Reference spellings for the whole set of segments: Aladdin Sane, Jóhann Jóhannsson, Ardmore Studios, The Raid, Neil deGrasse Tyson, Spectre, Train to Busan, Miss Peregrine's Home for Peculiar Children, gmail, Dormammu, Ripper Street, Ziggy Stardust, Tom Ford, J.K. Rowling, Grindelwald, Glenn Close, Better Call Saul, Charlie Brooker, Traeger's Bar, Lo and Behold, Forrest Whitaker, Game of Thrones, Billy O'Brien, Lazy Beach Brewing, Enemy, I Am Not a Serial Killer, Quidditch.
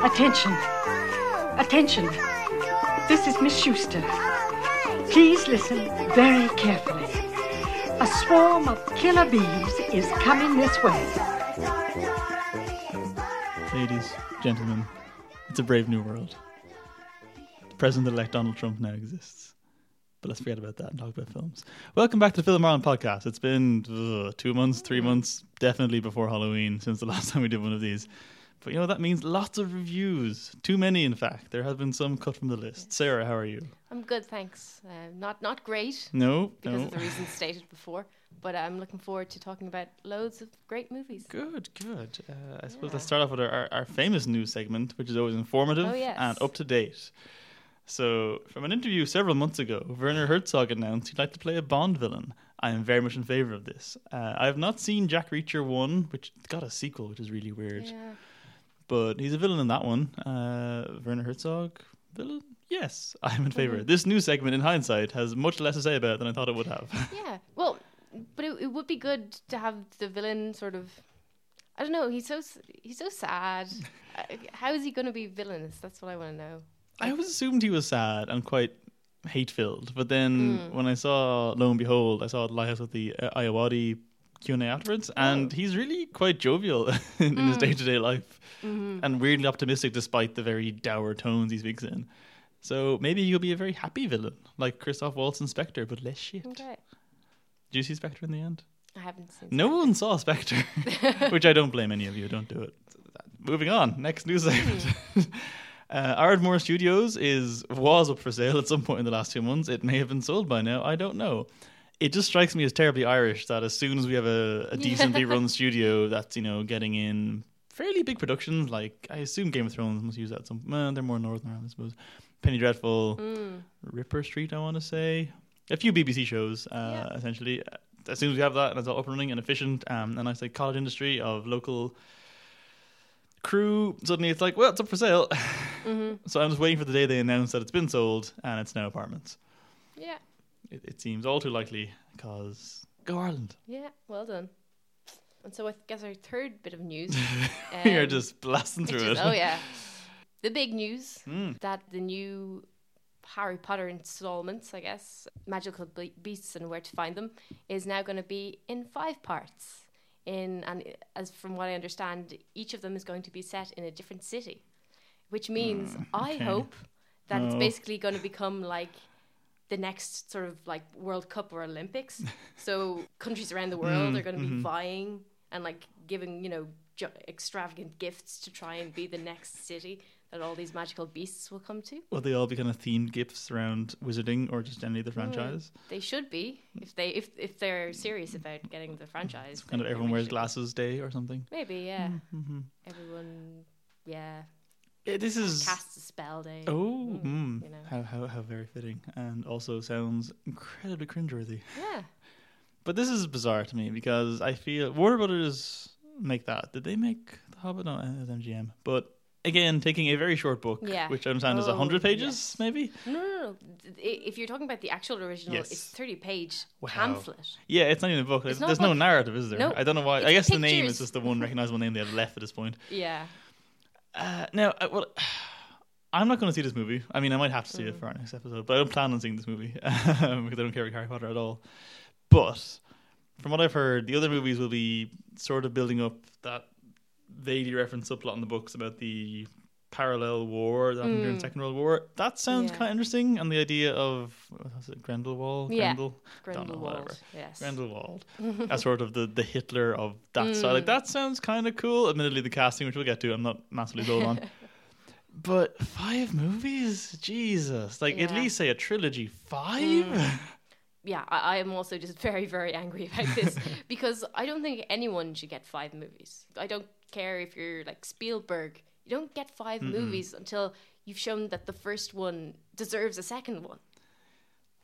Attention. Attention. This is Miss Schuster. Please listen very carefully. A swarm of killer bees is coming this way. Ladies, gentlemen, it's a brave new world. President-elect Donald Trump now exists. But let's forget about that and talk about films. Welcome back to the Film Ireland podcast. It's been 2 months, 3 months, definitely before Halloween, since the last time we did one of these. But you know, that means lots of reviews. Too many, in fact. There have been some cut from the list. Sarah, how are you? I'm good, thanks. Not great. No, because of the reasons stated before. But I'm looking forward to talking about loads of great movies. Good, good. I suppose let's start off with our famous news segment, which is always informative and up to date. So, from an interview several months ago, Werner Herzog announced he'd like to play a Bond villain. I am very much in favour of this. I have not seen Jack Reacher 1, which got a sequel, which is really weird. Yeah. But he's a villain in that one. Werner Herzog, villain? Yes, I'm in favour. Mm-hmm. This new segment, in hindsight, has much less to say about it than I thought it would have. Yeah, well, but it would be good to have the villain sort of... I don't know, he's so sad. How is he going to be villainous? That's what I want to know. I always assumed he was sad and quite hate-filled, but then when I saw Lo and Behold, I saw the Lighthouse with the Ayawadi Q&A afterwards, and he's really quite jovial in his day-to-day life, and weirdly optimistic despite the very dour tones he speaks in. So maybe he'll be a very happy villain, like Christoph Waltz in Spectre, but less shit. Okay. Did you see Spectre in the end? I haven't seen Spectre. No one saw Spectre, which I don't blame any of you. Don't do it. Moving on, next news segment. Ardmore Studios was up for sale at some point in the last 2 months. It may have been sold by now. I don't know. It just strikes me as terribly Irish that as soon as we have a decently run studio that's, you know, getting in fairly big productions, like I assume Game of Thrones must use that. They're more Northern Ireland, I suppose. Penny Dreadful, Ripper Street, I want to say. A few BBC shows, essentially. As soon as we have that, and it's all up and running and efficient, and I say cottage industry of local... crew, suddenly it's like, well, it's up for sale. So I'm just waiting for the day they announce that it's been sold and it's now apartments. Yeah. It seems all too likely, because go Ireland. Yeah, well done. And so I guess our third bit of news. We are just blasting through it. Oh, yeah. The big news that the new Harry Potter installments, I guess, Magical Beasts and Where to Find Them, is now going to be in 5 parts. And as from what I understand, each of them is going to be set in a different city, which means I hope that it's basically going to become like the next sort of like World Cup or Olympics. So countries around the world are going to be vying and like giving, you know, extravagant gifts to try and be the next city that all these magical beasts will come to. Will they all be kind of themed gifts around wizarding or just any of the franchise? They should be, if they're serious about getting the franchise. It's kind of everyone wears glasses day or something. Maybe, yeah. Everyone, yeah. This is... Cast a spell day. Oh, you know. How very fitting. And also sounds incredibly cringeworthy. Yeah. But this is bizarre to me because I feel... Warner Brothers make that. Did they make The Hobbit? No, it was MGM. But... Again, taking a very short book, which I understand is 100 pages, maybe? No. If you're talking about the actual original, it's 30-page pamphlet. Yeah, it's not even a book. There's no narrative, is there? No. I don't know why. I guess the name is just the one recognizable name they have left at this point. Yeah. Now, I'm not going to see this movie. I mean, I might have to see it for our next episode, but I don't plan on seeing this movie because I don't care about Harry Potter at all. But from what I've heard, the other movies will be sort of building up that vaguely referenced subplot in the books about the parallel war that happened during the Second World War. That sounds kind of interesting, and the idea of Grindelwald? Yeah. Grindelwald. Yes. Grindelwald. As sort of the Hitler of that side. Like, that sounds kind of cool. Admittedly, the casting, which we'll get to, I'm not massively sold on. But 5 movies? Jesus. Like, at least say a trilogy. 5? Yeah, I am also just very, very angry about this because I don't think anyone should get 5 movies. I don't care if you're like Spielberg. You don't get 5 movies until you've shown that the first one deserves a second one.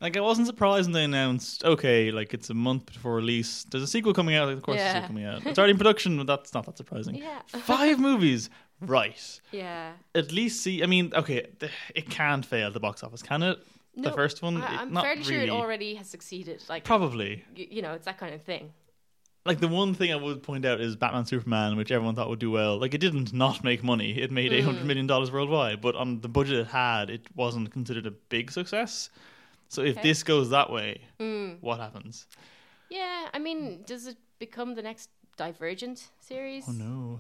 Like, I wasn't surprised when they announced, okay, like it's a month before release. There's a sequel coming out. Of course, there's a sequel coming out. It's already in production, but that's not that surprising. Yeah. 5 movies. Right. Yeah. At least see, I mean, okay, it can't fail at the box office, can it? No, the first one? I'm fairly sure it already has succeeded. Like, probably. You know, it's that kind of thing. Like, the one thing I would point out is Batman Superman, which everyone thought would do well. Like, it didn't not make money. It made $800 million worldwide. But on the budget it had, it wasn't considered a big success. So if this goes that way, what happens? Yeah, I mean, does it become the next Divergent series? Oh, no.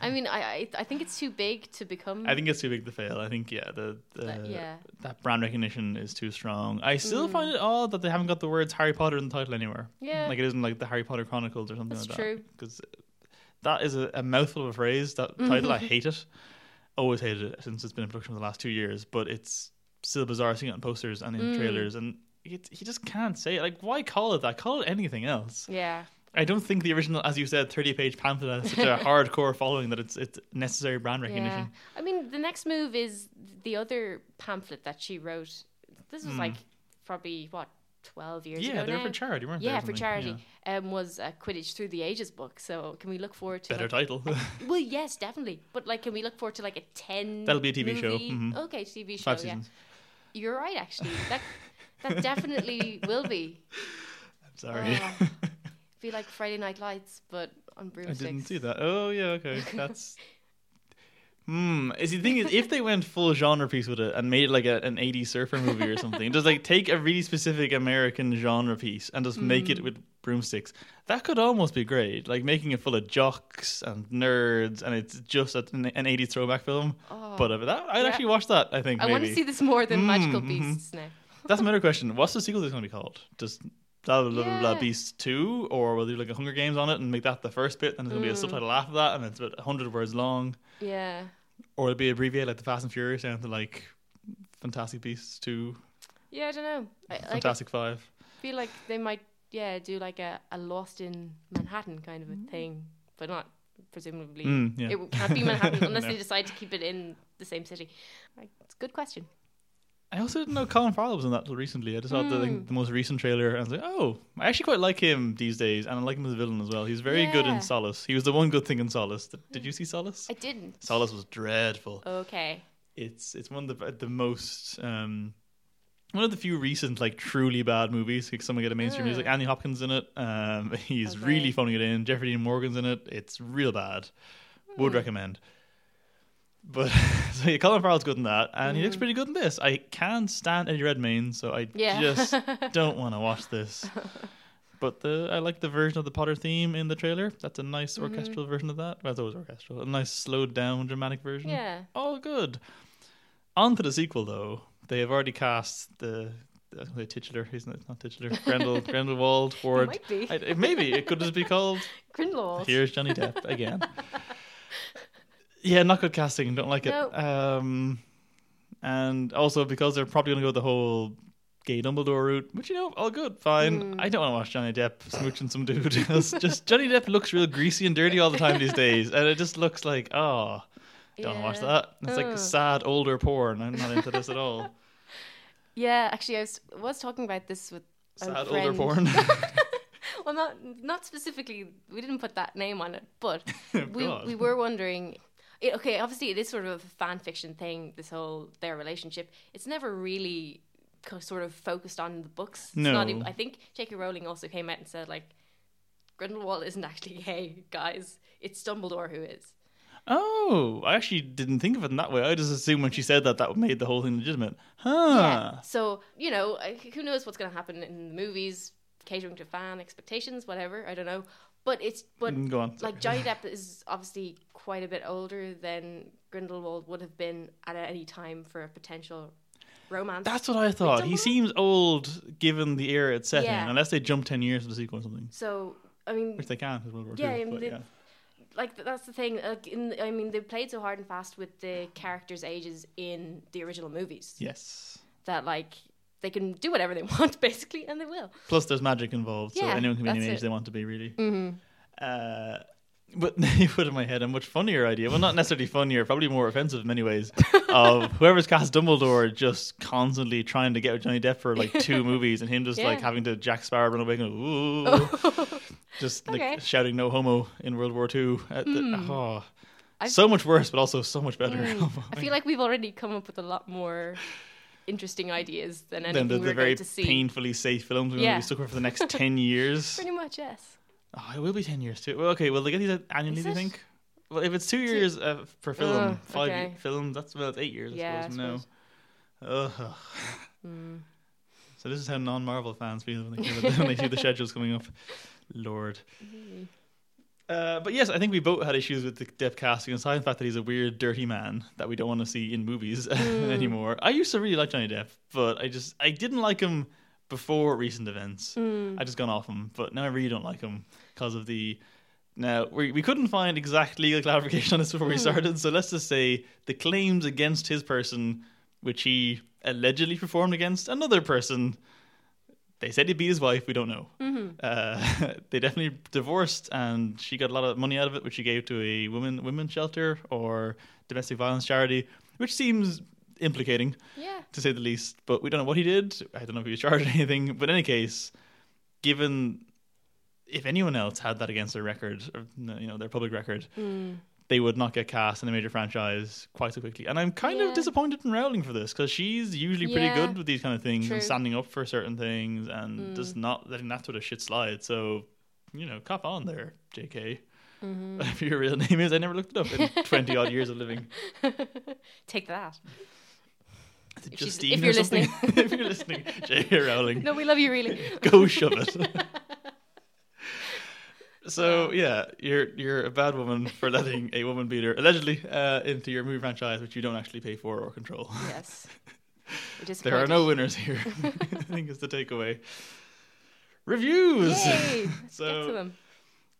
I mean, I think it's too big to become... I think it's too big to fail. I think, that brand recognition is too strong. I still find it odd that they haven't got the words Harry Potter in the title anywhere. Yeah. Like, it isn't like the Harry Potter Chronicles or something. That's like true. That. Because that is a mouthful of a phrase, that title. I hate it. Always hated it since it's been in production for the last 2 years. But it's still bizarre seeing it on posters and in trailers. And he just can't say it. Like, why call it that? Call it anything else. Yeah. I don't think the original, as you said, 30-page pamphlet has such a hardcore following that it's necessary brand recognition. Yeah. I mean, the next move is the other pamphlet that she wrote. This was like probably, 12 years ago now? Yeah, they were for charity, weren't they? Yeah, for charity. Yeah. Was Quidditch Through the Ages book. So can we look forward to... Better title. Well, yes, definitely. But like, can we look forward to like a 10... That'll be a TV show. Mm-hmm. Okay, TV show, 5 seasons. You're right, actually. That definitely will be. I'm sorry. Be like Friday Night Lights, but on broomsticks. I didn't see that. Oh, yeah, okay. That's... See, the thing is, if they went full genre piece with it and made it like an 80s surfer movie or something, just like take a really specific American genre piece and just make it with broomsticks, that could almost be great. Like making it full of jocks and nerds, and it's just an 80s throwback film. Oh, but I'd actually watch that, I think. I want to see this more than Magical Beasts now. That's another question. What's the sequel going to be called? Just... Blah blah blah Beast 2, or we'll do like a Hunger Games on it and make that the first bit, and there's gonna be a subtitle after that, and it's about 100 words long. Yeah. Or it'll be abbreviated like the Fast and Furious down to like Fantastic Beasts 2. Yeah, I don't know. Fantastic 5. I feel like they might do like a Lost in Manhattan kind of a thing, but not presumably. It can't be Manhattan unless they decide to keep it in the same city. Like, it's a good question. I also didn't know Colin Farrell was in that till recently. I just saw the most recent trailer and I was like, oh, I actually quite like him these days, and I like him as a villain as well. He's very good in Solace. He was the one good thing in Solace. Did you see Solace? I didn't. Solace was dreadful. Okay. It's one of the most one of the few recent like truly bad movies. Like, someone get a mainstream music. Anthony Hopkins in it. He's really phoning it in. Jeffrey Dean Morgan's in it. It's real bad. Would recommend. But so yeah, Colin Farrell's good in that, and he looks pretty good in this. I can't stand Eddie Redmayne, so I just don't want to watch this. But I like the version of the Potter theme in the trailer. That's a nice orchestral version of that. Well, it's always orchestral. A nice slowed down dramatic version. Yeah. All good. On to the sequel, though. They have already cast the... I don't know, titular. He's not titular. Grindelwald, Ford. It might be. Maybe. It could just be called... Grindelwald. Here's Johnny Depp again. Yeah, not good casting. Don't like it. And also because they're probably going to go the whole gay Dumbledore route, which, all good, fine. I don't want to watch Johnny Depp smooching some dude. Just Johnny Depp looks real greasy and dirty all the time these days, and it just looks like, oh, don't want to watch that. And it's like sad older porn. I'm not into this at all. Yeah, actually, I was talking about this with sad older porn. Well, not specifically. We didn't put that name on it, but we were wondering. Okay, obviously it is sort of a fan fiction thing. This whole their relationship. It's never really sort of focused on the books. It's not even, I think J.K. Rowling also came out and said like, Grindelwald isn't actually gay, guys. It's Dumbledore who is. Oh, I actually didn't think of it in that way. I just assumed when she said that made the whole thing legitimate. Yeah. So who knows what's going to happen in the movies. Catering to fan expectations, whatever, I don't know, but go on, like Johnny Depp is obviously quite a bit older than Grindelwald would have been at any time for a potential romance. That's what I thought. Like, he seems old given the era it's set in, unless they jump 10 years in the sequel or something. So I mean, if they can, because World War II, like that's the thing. Like, I mean, they played so hard and fast with the characters' ages in the original movies. Yes, that like. They can do whatever they want, basically, and they will. Plus, there's magic involved, so anyone can be any age they want to be, really. Mm-hmm. But you put in my head a much funnier idea. Well, not necessarily funnier, probably more offensive in many ways, of whoever's cast Dumbledore just constantly trying to get with Johnny Depp for, like, 2 movies, and him just, like, having to Jack Sparrow run away and ooh. Just, like, shouting no homo in World War II. So much worse, but also so much better. I feel like we've already come up with a lot more... interesting ideas than anything we're going to see. Then the very painfully safe films we're going to be stuck with for the next 10 years. Pretty much, yes. Oh, it will be 10 years too. Well, okay. Will they get these annually? Do you think? Well, if it's 2 years for film, 5 films. That's about 8 years. Yeah, I suppose. No. Mm. So this is how non-Marvel fans feel when they see the schedules coming up. Lord. Mm-hmm. But yes, I think we both had issues with the Depp casting, aside from the fact that he's a weird, dirty man that we don't want to see in movies anymore. I used to really like Johnny Depp, but I didn't like him before recent events. I just gone off him, but now I really don't like him because of the... Now, we couldn't find exact legal clarification on this before we started, so let's just say the claims against his person, which he allegedly performed against another person... They said he beat his wife. We don't know. Mm-hmm. They definitely divorced, and she got a lot of money out of it, which she gave to a women's shelter or domestic violence charity, which seems implicating, to say the least. But we don't know what he did. I don't know if he was charged or anything. But in any case, given if anyone else had that against their record, or, you know, their public record, they would not get cast in a major franchise quite so quickly. And I'm kind of disappointed in Rowling for this, because she's usually pretty good with these kind of things and standing up for certain things and just not letting that sort of shit slide. So, you know, cop on there, JK. Mm-hmm. Whatever your real name is. I never looked it up in 20 odd years of living. Take that. Is it Justine if you're listening. If you're listening, JK Rowling. No, we love you, really. Go shove it. So yeah, you're a bad woman for letting a woman beater allegedly into your movie franchise, which you don't actually pay for or control. Yes, there are no winners here. I think is the takeaway. Reviews. Yay. Let's get to them.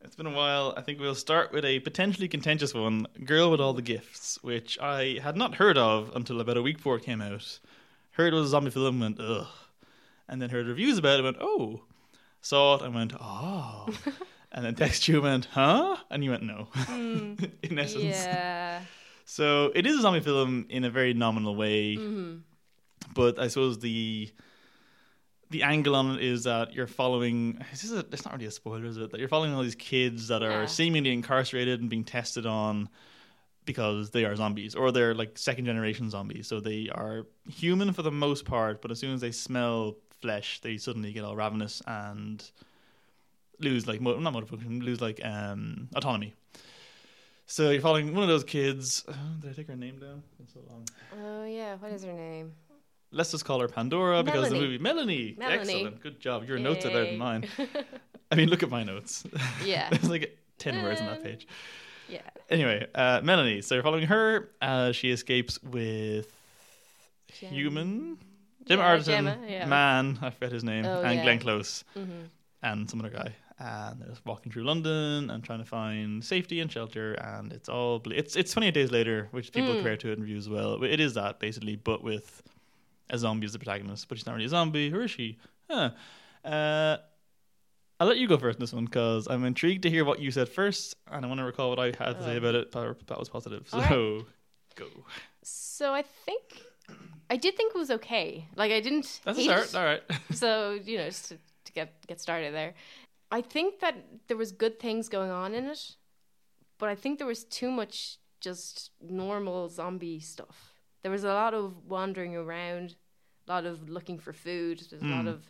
It's been a while. I think we'll start with a potentially contentious one, "Girl With All The Gifts," which I had not heard of until about a week before it came out. Heard it was a zombie film and went ugh, and then heard reviews about it and went oh, saw it and went oh. And then text you went, huh? And you went, no. In essence. Yeah. So it is a zombie film in a very nominal way. Mm-hmm. But I suppose the angle on it is that you're following... It's not really a spoiler, is it? That you're following all these kids that are seemingly incarcerated and being tested on because they are zombies. Or they're like second-generation zombies. So they are human for the most part, but as soon as they smell flesh, they suddenly get all ravenous and... lose autonomy. So you're following one of those kids. Did I take her name down? It's so long. Oh yeah, what is her name? Let's just call her Pandora because the movie Melanie. Excellent, good job. Your notes are better than mine. I mean, look at my notes. Yeah, there's like 10 words on that page. Yeah. Anyway, Melanie. So you're following her. She escapes with Jim Arden, man. I forget his name, and Glenn Close. Mm-hmm. And some other guy, and they're just walking through London and trying to find safety and shelter, and it's all it's 28 Days Later, which people compare to it in reviews as well. It is that basically, but with a zombie as the protagonist, but she's not really a zombie. Who is she? Huh. I'll let you go first in this one because I'm intrigued to hear what you said first, and I want to recall what I had to say about it. That was positive, so go. So I did think it was okay. Like I didn't. That's hate a start. It. All right. So you know. Just to get started there. I think that there was good things going on in it, but I think there was too much just normal zombie stuff. There was a lot of wandering around, a lot of looking for food. There's a lot of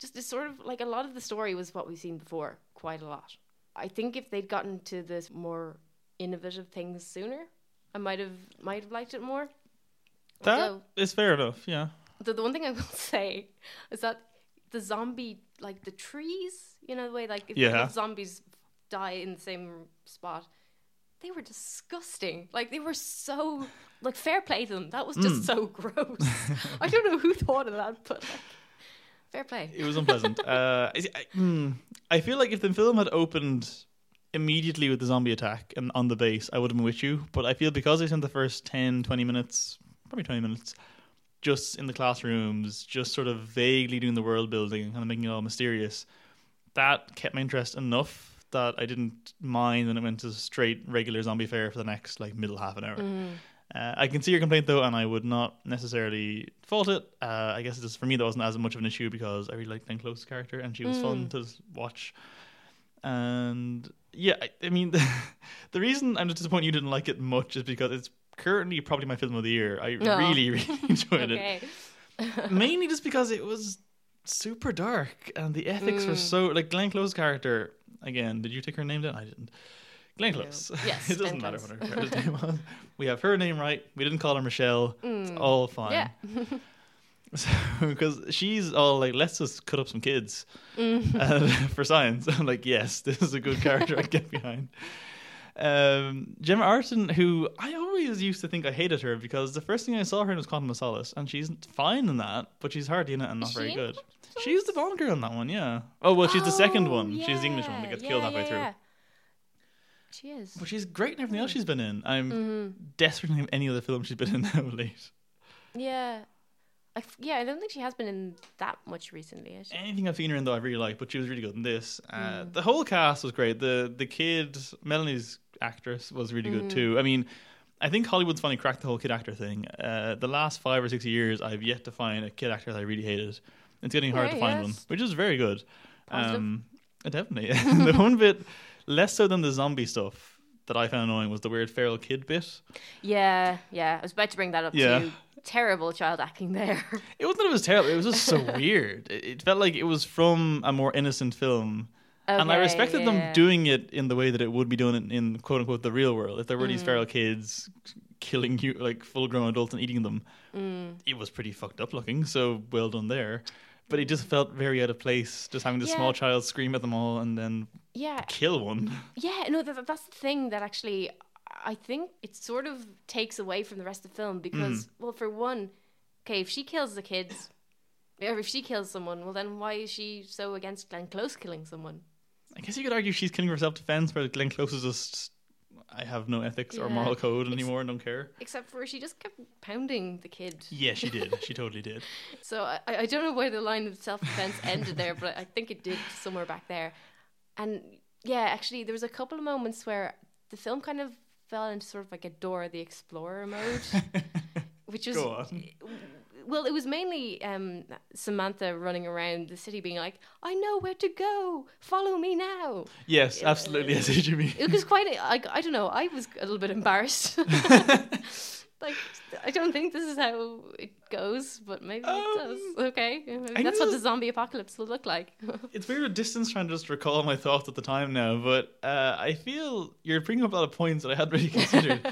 just this sort of like a lot of the story was what we've seen before, quite a lot. I think if they'd gotten to this more innovative things sooner, I might have liked it more. That is fair enough, yeah. The one thing I will say is that the zombie, like the trees, you know, the way like if zombies die in the same spot, they were disgusting. Like they were so, like fair play to them. That was just so gross. I don't know who thought of that, but like, fair play. It was unpleasant. I feel like if the film had opened immediately with the zombie attack and on the base, I would have been with you. But I feel because they spent the first 20 minutes, just in the classrooms, just sort of vaguely doing the world building and kind of making it all mysterious. That kept my interest enough that I didn't mind when it went to straight regular zombie fare for the next like middle half an hour. I can see your complaint though, and I would not necessarily fault it. I guess just for me that wasn't as much of an issue because I really liked Glenn Close's character and she was fun to watch. And yeah, I mean the reason I'm just disappointed you didn't like it much is because it's currently probably my film of the year. I really enjoyed it. Mainly just because it was super dark, and the ethics were so, like, Glenn Close's character, again, did you take her name down? I didn't. Glenn Close. No. Yes. It doesn't matter what her character's name was. We have her name right. We didn't call her Michelle. It's all fine. Yeah. Because she's all like, let's just cut up some kids for science. I'm like, yes, this is a good character I can get behind. Gemma Arterton, who I always used to think I hated her because the first thing I saw her in was Quantum of Solace, and she's fine in that, but she's hardly in it and not very good. She's the blonde girl in that one, yeah. Oh, well, she's the second one. Yeah. She's the English one that gets killed halfway through. Yeah. She is. But she's great in everything else she's been in. I'm desperate to name any other film she's been in now late. Yeah. I don't think she has been in that much recently. Has she? Anything I've seen her in, though, I really like, but she was really good in this. The whole cast was great. The kid, Melanie's actress, was really good, too. I mean, I think Hollywood's finally cracked the whole kid actor thing. The last 5 or 6 years, I've yet to find a kid actor that I really hated. It's getting hard to find one, which is very good. Definitely. The one bit, less so than the zombie stuff, that I found annoying was the weird feral kid bit. Yeah. I was about to bring that up too. Terrible child acting there. It wasn't that it was terrible. It was just so weird. It felt like it was from a more innocent film. Okay, and I respected them doing it in the way that it would be done in quote-unquote the real world. If there were these feral kids killing you, like full-grown adults and eating them, it was pretty fucked up looking, so well done there. But it just felt very out of place, just having this small child scream at them all and then kill one. Yeah, no, that's the thing that actually, I think it sort of takes away from the rest of the film because, well, for one, okay, if she kills the kids, or if she kills someone, well, then why is she so against Glenn Close killing someone? I guess you could argue she's killing herself defense, but Glenn Close is just, I have no ethics or moral code anymore and don't care. Except for she just kept pounding the kid. Yeah, she did. She totally did. So I don't know where the line of self-defense ended there, but I think it did somewhere back there. And yeah, actually, there was a couple of moments where the film kind of fell into sort of like a Dora the Explorer mode. Which was, well, it was mainly Samantha running around the city being like, I know where to go. Follow me now. Yes, absolutely. I see what you mean. It was quite, I don't know, I was a little bit embarrassed. Like, I don't think this is how it goes, but maybe it does. Okay. That's what the zombie apocalypse will look like. It's weird at distance trying to just recall my thoughts at the time now, but I feel you're bringing up a lot of points that I hadn't really considered.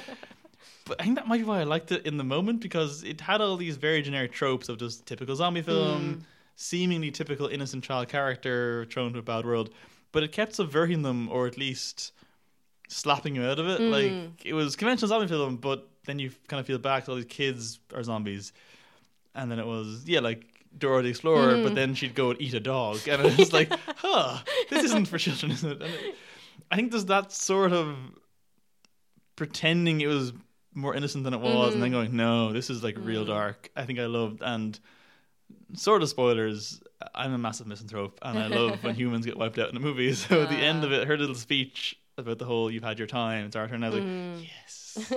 But I think that might be why I liked it in the moment, because it had all these very generic tropes of just typical zombie film, seemingly typical innocent child character thrown to a bad world. But it kept subverting them, or at least slapping you out of it. Like, it was conventional zombie film, but then you kind of feel back to all these kids are zombies. And then it was, like Dora the Explorer, but then she'd go and eat a dog. And it was like, this isn't for children, is it? And I think there's that sort of pretending it was more innocent than it was and then going, no, this is like real dark. I think I loved, and sort of spoilers, I'm a massive misanthrope and I love when humans get wiped out in a movie, so at the end of it, her little speech about the whole you've had your time, it's our turn, and I was like, yes.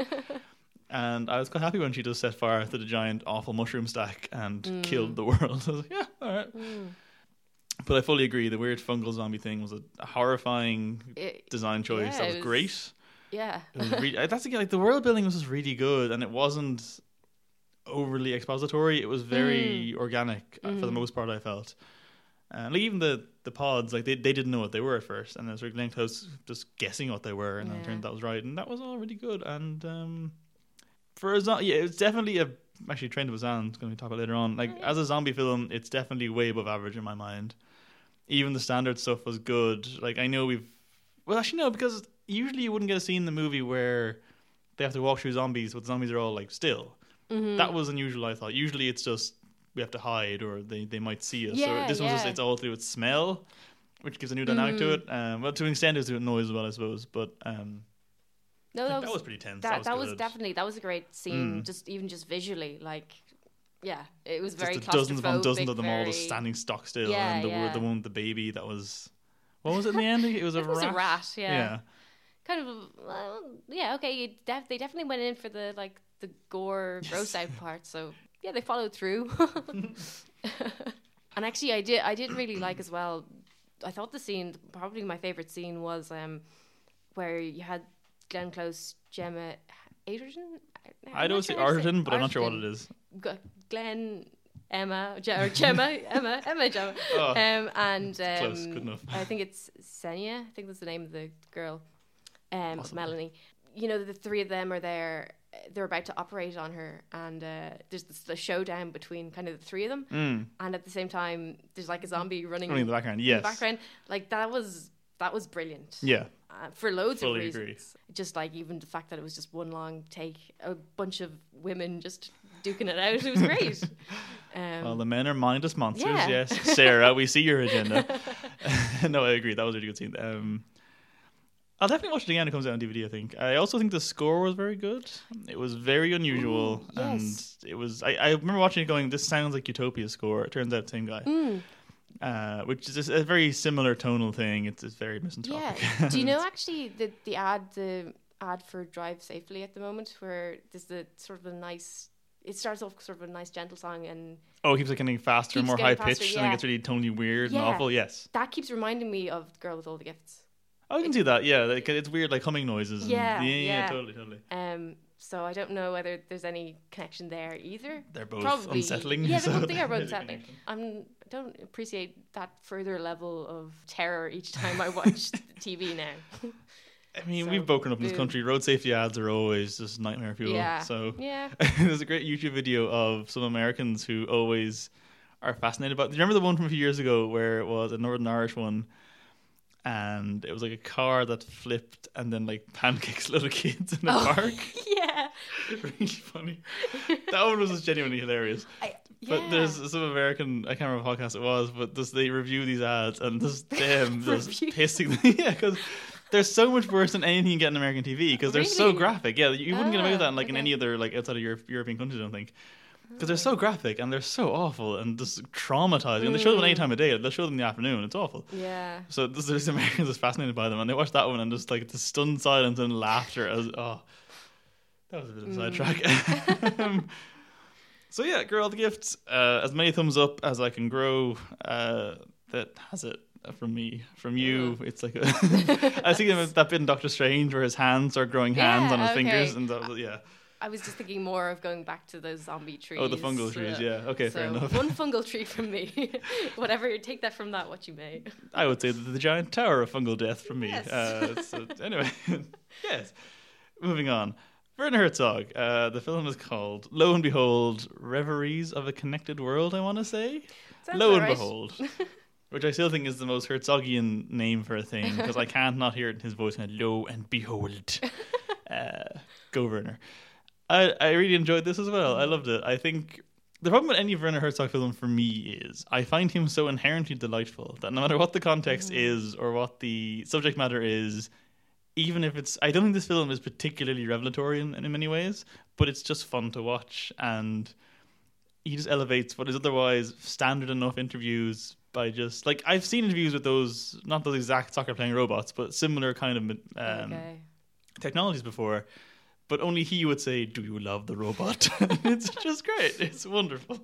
And I was quite happy when she just set fire to the giant awful mushroom stack and killed the world. I was like, yeah, alright. But I fully agree, the weird fungal zombie thing was a horrifying design choice. That was great. Yeah. That's again, like, the world building was just really good, and it wasn't overly expository. It was very organic for the most part, I felt. Like, even the pods, like, they didn't know what they were at first, and it was Glenn Close just guessing what they were, and then it turned out that was right, and that was all really good. And for a zombie, it was definitely actually Train to Busan, it's going to be talked about later on. Like, as a zombie film, it's definitely way above average in my mind. Even the standard stuff was good. Like, I know well, actually no, because usually you wouldn't get a scene in the movie where they have to walk through zombies, but the zombies are all, like, still. That was unusual, I thought. Usually it's just we have to hide or they might see us. Yeah, so this one's just, it's all to do with smell, which gives a new dynamic to it. Well, to an extent, it's to do with noise as well, I suppose. But no, that was pretty tense. That was a great scene, just visually. Like, yeah, it was very claustrophobic. Dozens upon dozens of them all just standing stock still. Yeah, and the one with the baby that was... What was it in the end? It was a rat. It was a rat, yeah. Kind of, they definitely went in for the, like, the gore, gross out part, so yeah, they followed through. And actually, I did really like as well, I thought the scene, probably my favourite scene was where you had Glenn Close, Gemma Arterton? I don't say Arterton, but I'm not sure what it is. Glenn Gemma. Oh, close, good enough. I think it's Xenia, I think that's the name of the girl, Melanie. You know, the three of them are there, they're about to operate on her, and there's the showdown between kind of the three of them, and at the same time, there's like a zombie running in the background, yes. In the background. Like, that was brilliant. Yeah. For loads of reasons. Agree. Just like even the fact that it was just one long take, a bunch of women just duking it out. It was great. Well, the men are mindless monsters, yeah. Yes. Sarah, we see your agenda. No, I agree. That was a really good scene. I'll definitely watch it again. It comes out on DVD, I think. I also think the score was very good. It was very unusual. Ooh, yes. And it was... I remember watching it going, this sounds like Utopia score. It turns out the same guy. Mm. Which is a very similar tonal thing. It's very misanthropic. Yeah. Do you know actually the ad for Drive Safely at the moment, where there's the sort of a nice... It starts off sort of a nice gentle song and... Oh, it keeps like getting faster and more high-pitched, yeah. And it gets really tonally weird and awful. Yes. That keeps reminding me of Girl With All The Gifts. Oh, I can see that, yeah. Like, it's weird, like humming noises. And yeah, totally. So I don't know whether there's any connection there either. They're both probably unsettling. Yeah, they are both unsettling. I don't appreciate that further level of terror each time I watch TV now. I mean, we've broken up in this country. Road safety ads are always just nightmare fuel. Yeah. So yeah. There's a great YouTube video of some Americans who always are fascinated by... Do you remember the one from a few years ago where it was a Northern Irish one? And it was like a car that flipped and then like pancakes little kids in a park. Yeah. Really funny. That one was just genuinely hilarious. But there's some American, I can't remember what podcast it was, but they review these ads and just them just pissing. Yeah, because they're so much worse than anything you get on American TV because they're so graphic. Yeah, you wouldn't get away with that in like in any other, like outside of European countries, I don't think. Because they're so graphic and they're so awful and just traumatizing. And they show them any time of day. They'll show them in the afternoon. It's awful. Yeah. So there's Americans that's fascinated by them. And they watch that one and just like the stunned silence and laughter. That was a bit of a sidetrack. So yeah, Girl With All The Gifts. As many thumbs up as I can grow. That has it. From me, from you, it's like I think that bit in Doctor Strange where his hands are growing hands on his fingers, and that was, I was just thinking more of going back to those zombie trees. Oh, the fungal trees, okay, fair enough. One fungal tree from me. Whatever, you take that from that, what you may. I would say the giant tower of fungal death from me. Yes. Anyway, yes. Moving on. Werner Herzog. The film is called Lo and Behold, Reveries of a Connected World, I want to say. Sounds Lo and right. Behold. Which I still think is the most Herzogian name for a thing, because I can't not hear it in his voice. And Lo and Behold. Go, Werner. I really enjoyed this as well. I loved it. I think the problem with any Werner Herzog film for me is I find him so inherently delightful that no matter what the context is or what the subject matter is, even if it's... I don't think this film is particularly revelatory in many ways, but it's just fun to watch. And he just elevates what is otherwise standard enough interviews by just... Like, I've seen interviews with those... Not those exact soccer-playing robots, but similar kind of technologies before... But only he would say, "Do you love the robot?" It's just great. It's wonderful.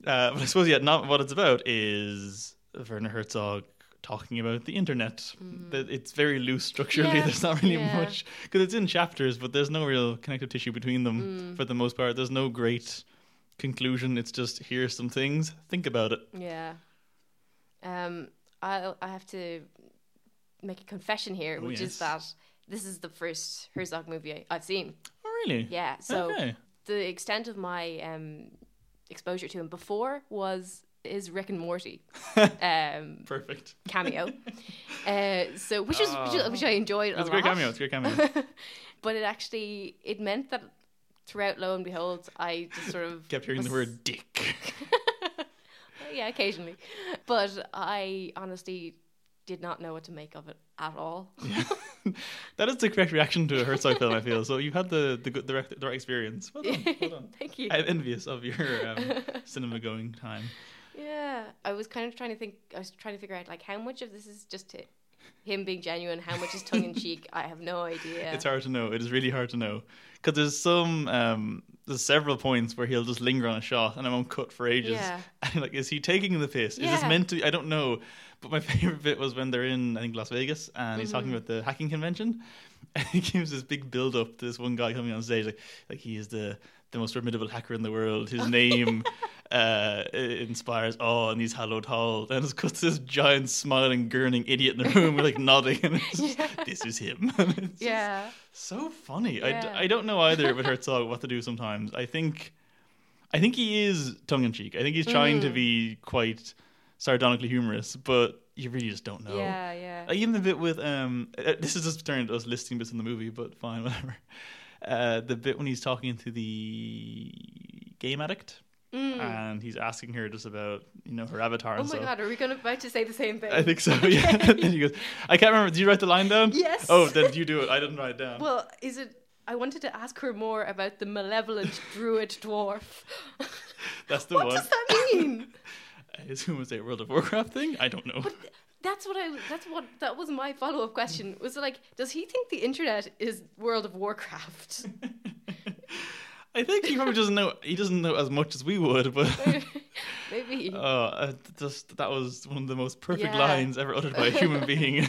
But I suppose, not what it's about is Werner Herzog talking about the internet. It's very loose structurally. Yeah. There's not really much. Because it's in chapters, but there's no real connective tissue between them for the most part. There's no great conclusion. It's just, here's some things. Think about it. Yeah. I have to make a confession here, is that... This is the first Herzog movie I've seen. Oh, really? Yeah. So the extent of my exposure to him before was his Rick and Morty perfect cameo. So which I enjoyed a lot. It's a great cameo. But it meant that throughout Lo and Behold, I just sort of kept hearing the word dick. Yeah, occasionally. But I honestly did not know what to make of it at all. Yeah. That is the correct reaction to a Herzog film, I feel. So you've had the right experience. Well done. Thank you. I'm envious of your cinema going time. Yeah, I was kind of trying to figure out like how much of this is just him being genuine, how much is tongue in cheek. I have no idea. It's hard to know. It is really hard to know because there's several points where he'll just linger on a shot and I won't cut for ages. Yeah. And like, is he taking the piss? Yeah. Is this meant to? I don't know. But my favorite bit was when they're in, I think, Las Vegas, and he's talking about the hacking convention, And he gives this big build up to this one guy coming on stage, like he is the most formidable hacker in the world. His name inspires awe in these hallowed halls. And it's cut to this giant smiling, gurning idiot in the room, like nodding, and it's just, this is him. And it's just so funny. Yeah. I don't know either with Herzog what to do sometimes. I think he is tongue in cheek. I think he's trying to be quite sardonically humorous, but you really just don't know. Yeah, yeah. Like even the bit with this is just turning to us listing bits in the movie, but fine, whatever. The bit when he's talking to the game addict and he's asking her just about, you know, her avatar and stuff. Oh my God, are we about to say the same thing? I think so, okay. Yeah. And he goes, I can't remember, did you write the line down? Yes. Oh, then you do it. I didn't write it down. Well, I wanted to ask her more about the malevolent druid dwarf. That's the one. What does that mean? I assume it's a World of Warcraft thing. I don't know. But that was my follow-up question. Was it like, does he think the internet is World of Warcraft? I think he probably doesn't know. He doesn't know as much as we would, but maybe. That was one of the most perfect lines ever uttered by a human being.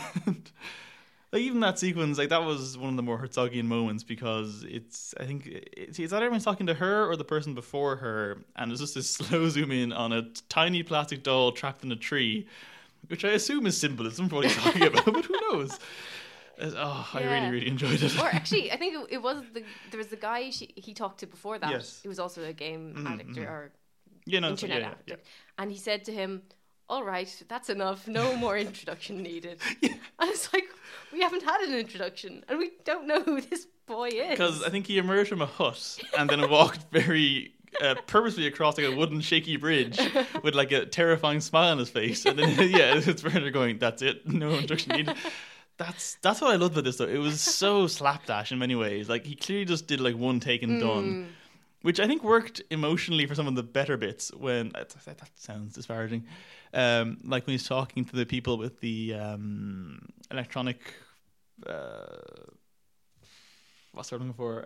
Like even that sequence, like that was one of the more Herzogian moments because it's either everyone's talking to her or the person before her, and there's just this slow zoom in on a tiny plastic doll trapped in a tree, which I assume is symbolism for what he's talking about, but who knows? I really, really enjoyed it. Or actually, I think it was there was the guy he talked to before that. Yes. Who was also a game addict internet addict, and he said to him, all right, that's enough. No more introduction needed. Yeah. And it's like, we haven't had an introduction and we don't know who this boy is. Because I think he emerged from a hut and then walked very purposely across like a wooden shaky bridge with like a terrifying smile on his face. And then, it's Werner going, that's it. No introduction needed. That's what I loved about this though. It was so slapdash in many ways. Like he clearly just did like one take and done. Which I think worked emotionally for some of the better bits when... That sounds disparaging. Like when he's talking to the people with the electronic... what's I'm looking for?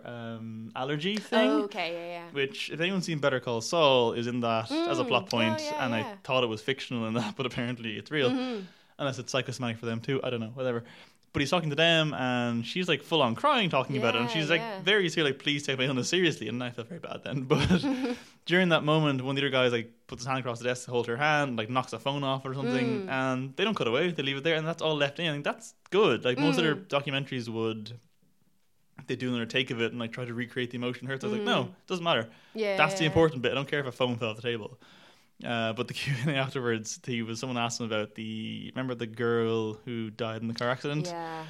Allergy thing. Oh, okay, yeah. Which, if anyone's seen Better Call Saul, is in that as a plot point. Oh, yeah, and I thought it was fictional in that, but apparently it's real. Mm-hmm. Unless it's psychosomatic for them too. I don't know, whatever. But he's talking to them and she's like full on crying talking about it. And she's like very serious, like, please take my illness seriously. And I felt very bad then. But during that moment, one of the other guys like puts his hand across the desk to hold her hand, like knocks the phone off or something. And they don't cut away. They leave it there. And that's all left in. I think that's good. Like most other documentaries would, they do another take of it and like try to recreate the emotion. Hurts. I was like, no, it doesn't matter. Yeah, that's the important bit. I don't care if a phone fell off the table. But the Q&A afterwards, someone asked him about remember the girl who died in the car accident? Yeah.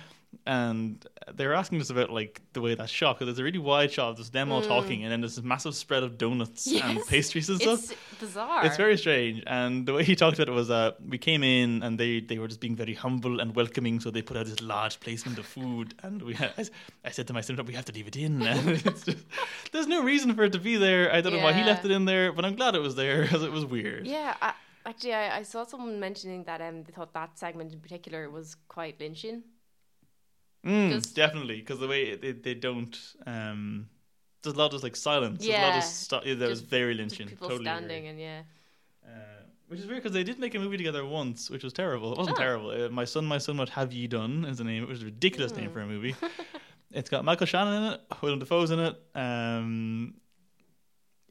And they were asking us about like the way that shot, because it's a really wide shot of just them all talking, and then there's this massive spread of donuts and pastries and stuff. It's bizarre. It's very strange. And the way he talked about it was that we came in and they were just being very humble and welcoming, so they put out this large placement of food, and I said to myself, we have to leave it in. It's just, there's no reason for it to be there. I don't know why he left it in there, but I'm glad it was there because it was weird. Yeah. I saw someone mentioning that they thought that segment in particular was quite Lynchian. Definitely, because the way they don't, there's a lot of like silence. Yeah, there's a lot of that was very Lynchian. People totally standing weird. And which is weird because they did make a movie together once, which was terrible. It wasn't terrible. My son, what have ye done? Is the name. It was a ridiculous name for a movie. It's got Michael Shannon in it, Willem Dafoe's in it.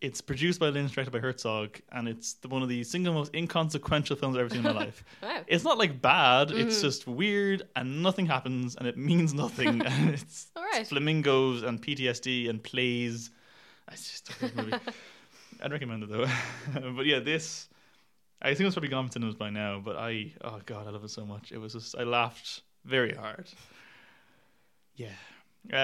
It's produced by Lynch, directed by Herzog, and it's one of the single most inconsequential films I've ever seen in my life. Wow. It's not like bad, it's just weird, and nothing happens, and it means nothing. And it's flamingos and PTSD and plays. It's just a great movie. I'd recommend it though. But yeah, this, I think it's probably gone to cinemas by now, but I love it so much. It was just, I laughed very hard. Yeah.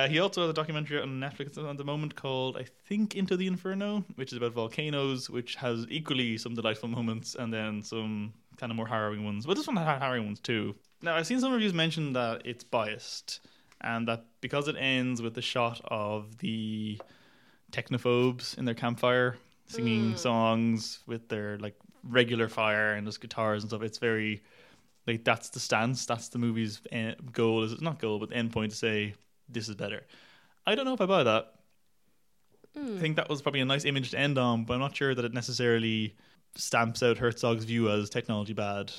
He also has a documentary on Netflix at the moment called, I think, Into the Inferno, which is about volcanoes, which has equally some delightful moments and then some kind of more harrowing ones. But this one had harrowing ones too. Now, I've seen some reviews mention that it's biased and that because it ends with the shot of the technophobes in their campfire singing songs with their like regular fire and just guitars and stuff, it's very, like, that's the stance, that's the movie's goal. It's not goal, but the end point to say... this is better. I don't know if I buy that. I think that was probably a nice image to end on, but I'm not sure that it necessarily stamps out Herzog's view as technology bad,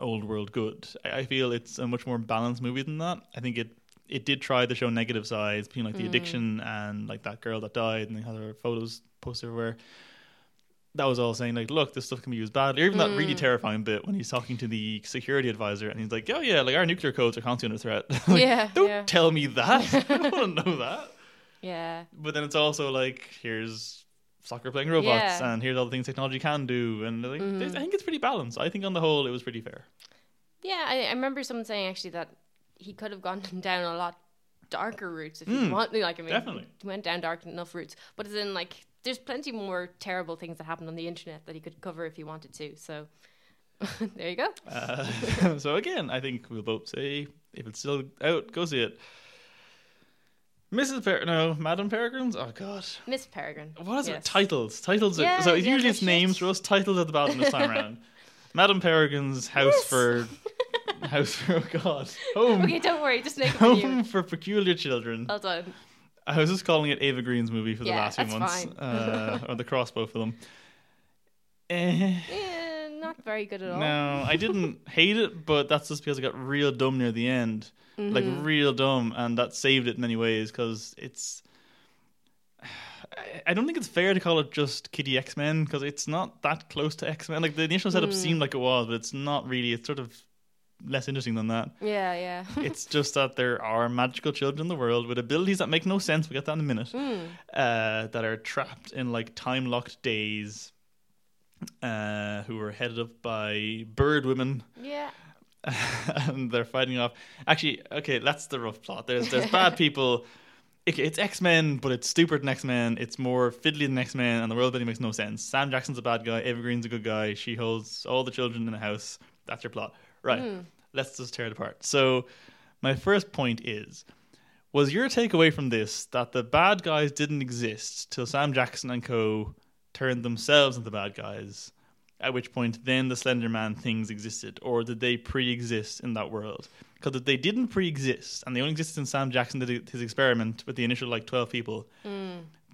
old world good. I feel it's a much more balanced movie than that. I think it it did try to show negative sides, being like the addiction and like that girl that died and they had her photos posted everywhere. That was all saying, like, look, this stuff can be used badly. Or even that really terrifying bit when he's talking to the security advisor and he's like, oh, yeah, like, our nuclear codes are constantly under threat. Like, yeah. Don't tell me that. I don't want to know that. Yeah. But then it's also like, here's soccer playing robots and here's all the things technology can do. And like, I think it's pretty balanced. I think on the whole, it was pretty fair. Yeah, I remember someone saying actually that he could have gone down a lot darker routes if he wanted. Like, I mean, definitely. He went down dark enough routes. But as in, like, there's plenty more terrible things that happened on the internet that he could cover if he wanted to. So there you go. So again, I think we'll both say, if it's still out, go see it. Madame Peregrine's? Oh, God. Miss Peregrine. What is it? Titles. Usually it's names for us. Titles at the bottom this time around. Madame Peregrine's House for, oh, God. Home. Okay, don't worry. Just make it for you. Home for Peculiar Children. Well done. I was just calling it Ava Green's movie for the last few months. Or the crossbow film. Yeah, not very good at all. No, I didn't hate it, but that's just because it got real dumb near the end. Mm-hmm. Like, real dumb, and that saved it in many ways, because it's... I don't think it's fair to call it just kiddie X-Men, because it's not that close to X-Men. Like, the initial setup seemed like it was, but it's not really. It's sort of... less interesting than that. Yeah. It's just that there are magical children in the world with abilities that make no sense. We'll get that in a minute. That are trapped in like time locked days. Who are headed up by bird women. Yeah. And they're fighting off. Actually, okay, that's the rough plot. There's bad people. It's X-Men, but it's stupider than X-Men. It's more fiddly than X-Men, and the world building makes no sense. Sam Jackson's a bad guy. Ava Green's a good guy. She holds all the children in a house. That's your plot. Right, let's just tear it apart. So my first point is, was your takeaway from this that the bad guys didn't exist till Sam Jackson and co. turned themselves into bad guys, at which point then the Slender Man things existed, or did they pre-exist in that world? Because if they didn't pre-exist, and they only existed since Sam Jackson did his experiment with the initial, like, 12 people,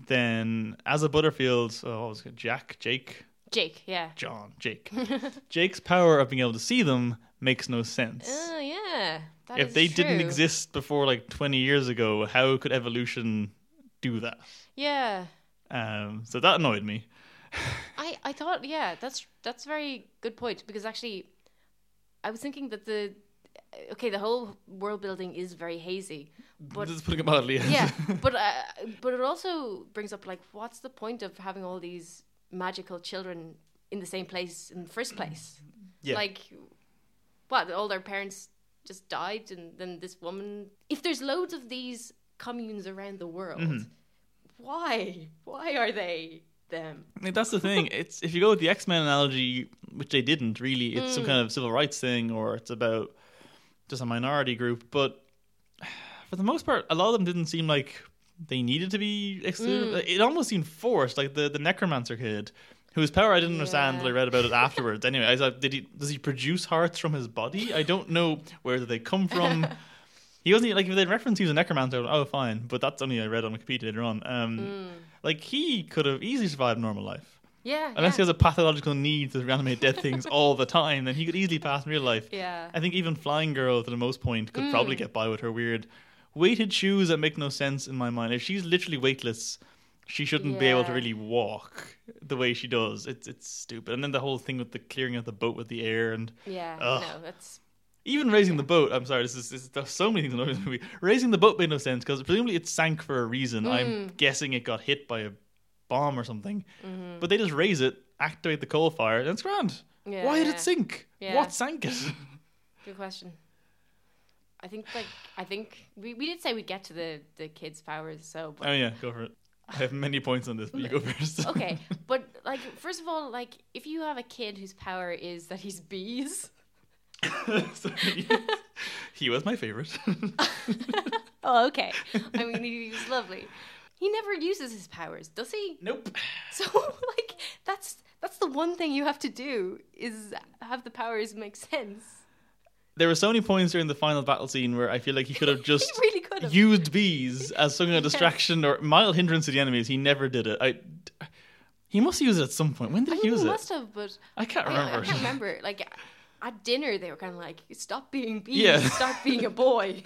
then Asa Butterfield's, Jake's Jake's power of being able to see them makes no sense. Oh, yeah. If they didn't exist before like 20 years ago, how could evolution do that? Yeah. So that annoyed me. I thought, that's a very good point, because actually I was thinking that the whole world building is very hazy. But just putting it mildly. Yeah. But it also brings up, like, what's the point of having all these magical children in the same place in the first place? Yeah. Like, what, all their parents just died, and then this woman... If there's loads of these communes around the world, why? Why are they them? I mean, that's the thing. It's, if you go with the X-Men analogy, which they didn't really, it's some kind of civil rights thing, or it's about just a minority group. But for the most part, a lot of them didn't seem like they needed to be excluded. It almost seemed forced, like the necromancer kid... whose power I didn't understand until I read about it afterwards. Anyway, I was like, does he produce hearts from his body? I don't know, where do they come from? He wasn't, like, if they reference he was a necromancer, oh, fine. But that's only I read on Wikipedia later on. Like, he could have easily survived normal life. Yeah. Unless he has a pathological need to reanimate dead things all the time, then he could easily pass in real life. Yeah. I think even Flying Girl, to the most point, could probably get by with her weird weighted shoes that make no sense in my mind. If she's literally weightless... she shouldn't be able to really walk the way she does. It's stupid. And then the whole thing with the clearing out the boat with the air and... yeah, no, that's... Even raising the boat... I'm sorry, there's so many things in this movie. Raising the boat made no sense, because presumably it sank for a reason. I'm guessing it got hit by a bomb or something. But they just raise it, activate the coal fire, and it's grand. Yeah, why did it sink? Yeah. What sank it? Good question. I think we did say we'd get to the kids' powers, so... But... oh, yeah, go for it. I have many points on this, but you go first. Okay, but, like, first of all, like, if you have a kid whose power is that he's bees... he was my favourite. Oh, okay. I mean, he was lovely. He never uses his powers, does he? Nope. So, like, that's the one thing you have to do, is have the powers make sense. There were so many points during the final battle scene where I feel like he could have just really used bees as some kind of distraction or mild hindrance to the enemies. He never did it. He must have used it at some point. When did he use it? He must have, but... I can't remember. Like, at dinner, they were kind of like, stop being bees, start being a boy.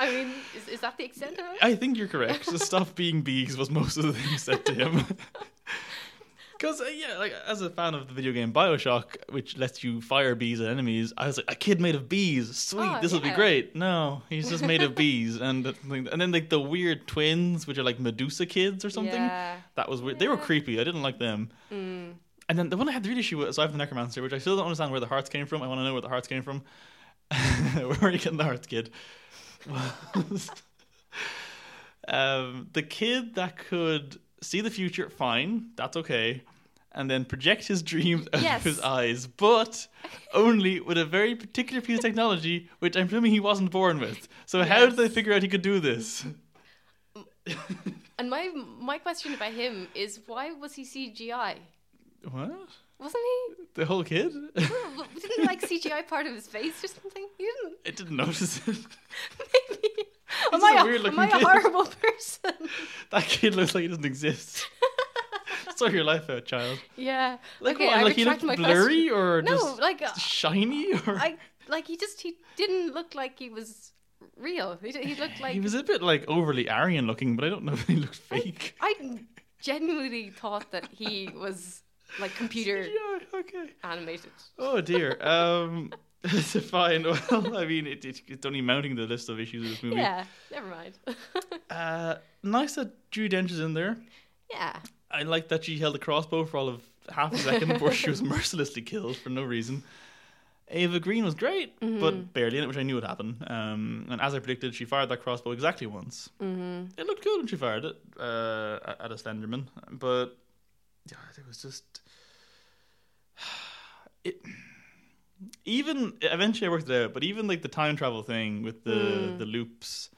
I mean, is that the extent of it? I think you're correct. The stuff being bees was most of the things said to him. Because, yeah, like, as a fan of the video game Bioshock, which lets you fire bees at enemies, I was like, a kid made of bees, sweet, this will be great. No, he's just made of bees. And then, like, the weird twins, which are, like, Medusa kids or something. Yeah. That was weird. They were creepy. I didn't like them. Mm. And then the one I had the real issue with, so I have the Necromancer, which I still don't understand where the hearts came from. I want to know where the hearts came from. Where are you getting the hearts, kid? The kid that could... see the future, fine, that's okay, and then project his dreams out of his eyes, but only with a very particular piece of technology, which I'm assuming he wasn't born with. So how did they figure out he could do this? And my question about him is, why was he CGI? What? Wasn't he? The whole kid? Well, didn't like CGI part of his face or something? You didn't? I didn't notice it. Maybe. Am I a horrible person? That kid looks like he doesn't exist. Sort your life out, child. Yeah. Like, okay, what, I like he looked blurry question. Or no, just like, shiny? Or he didn't look like he was real. He looked like... He was a bit like overly Aryan looking, but I don't know if he looked fake. I genuinely thought that he was like computer animated. Oh dear. It's fine. Well, I mean, it's only mounting the list of issues of this movie. Yeah, never mind. Nice that Judy Dench is in there. Yeah. I like that she held a crossbow for all of half a second before she was mercilessly killed for no reason. Ava Green was great, but barely in it, which I knew would happen. And as I predicted, she fired that crossbow exactly once. Mm-hmm. It looked good when she fired it at a Slenderman, but yeah, it was just it. Even eventually I worked it out, but even like the time travel thing with the loops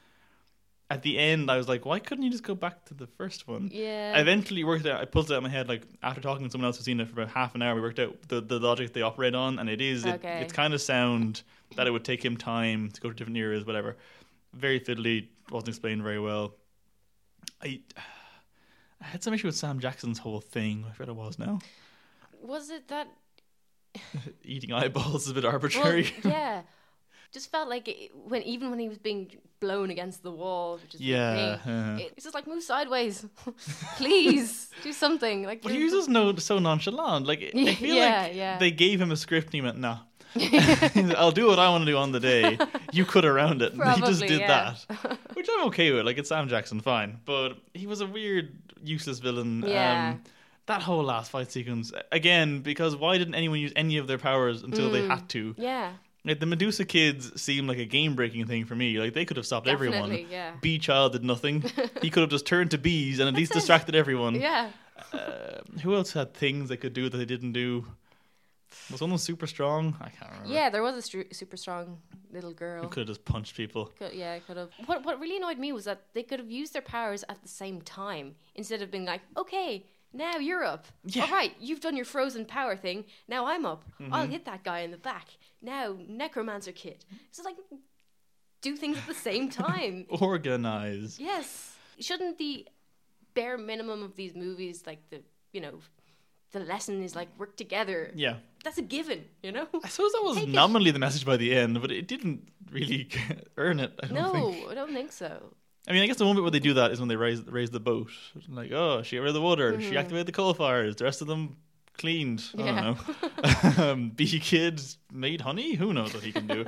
at the end, I was like, why couldn't you just go back to the first one? Yeah. I eventually worked it out. I pulled it out of my head, like after talking to someone else who's seen it for about half an hour, we worked out the logic they operate on, and it's kind of sound that it would take him time to go to different eras, whatever. Very fiddly, wasn't explained very well. I had some issue with Sam Jackson's whole thing. I forget what it was now. Was it that eating eyeballs is a bit arbitrary? Well, yeah, just felt like when he was being blown against the wall, which is it's just like, move sideways, please, do something. Like, but he was just so nonchalant. Like, I feel they gave him a script and he went, nah. I'll do what I want to do on the day. You cut around it. Probably, and he just did that, which I'm okay with. Like, it's Sam Jackson, fine, but he was a weird, useless villain. Yeah. That whole last fight sequence, again, because why didn't anyone use any of their powers until they had to? Yeah. Like, the Medusa kids seem like a game-breaking thing for me. Like, they could have stopped everyone. Yeah. Bee Child did nothing. He could have just turned to bees and at least distracted everyone. Yeah. Who else had things they could do that they didn't do? Was someone super strong? I can't remember. Yeah, there was a super strong little girl. Who could have just punched people. Could have. What really annoyed me was that they could have used their powers at the same time instead of being like, okay, now you're up. Yeah. All right, you've done your frozen power thing. Now I'm up. Mm-hmm. I'll hit that guy in the back. Now, Necromancer Kid. So, like, do things at the same time. Organize. Yes. Shouldn't the bare minimum of these movies, like, the lesson is, like, work together. Yeah. That's a given, you know? I suppose that was nominally the message by the end, but it didn't really earn it, I don't think. No, I don't think so. I mean, I guess the one bit where they do that is when they raise the boat. Like, oh, she got rid of the water. Mm-hmm. She activated the coal fires. The rest of them cleaned. I don't know. Bee Kid made honey? Who knows what he can do?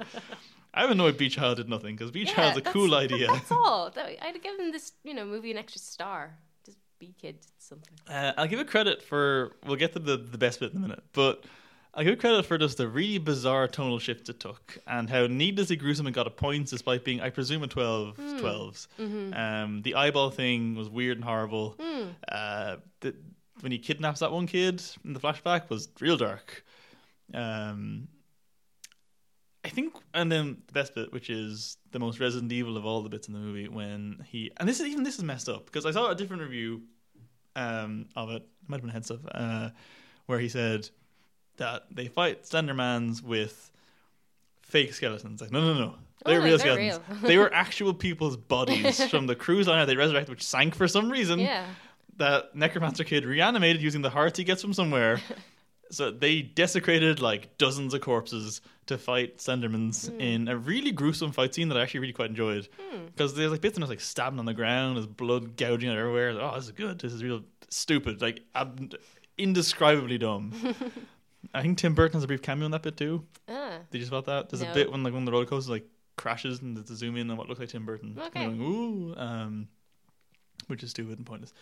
I'm annoyed Bee Child did nothing, because Bee Child's a cool idea. That's all. I'd give him this movie an extra star. Just Bee Kid did something. I'll give it credit for... We'll get to the best bit in a minute, but... I'll give credit for just the really bizarre tonal shifts it took and how needlessly gruesome it got at points despite being, I presume, a 12s. Mm-hmm. The eyeball thing was weird and horrible. Mm. When he kidnaps that one kid in the flashback was real dark. I think, and then the best bit, which is the most Resident Evil of all the bits in the movie, when he... And this is messed up, because I saw a different review of it. It might have been Head Stuff, where he said... that they fight Slendermans with fake skeletons. Like, no. They're real skeletons. Real. They were actual people's bodies from the cruise liner they resurrected, which sank for some reason. Yeah. That Necromancer Kid reanimated using the hearts he gets from somewhere. So they desecrated like dozens of corpses to fight Slendermans in a really gruesome fight scene that I actually really quite enjoyed, because there's like bits and it's like stabbing on the ground, there's blood gouging out everywhere. Like, oh, this is good. This is real stupid, like indescribably dumb. I think Tim Burton has a brief cameo in that bit too. Did you spot that? There's a bit when like one of the roller coasters like crashes and there's a zoom in on what looks like Tim Burton. Okay. And going, ooh, which is stupid and pointless.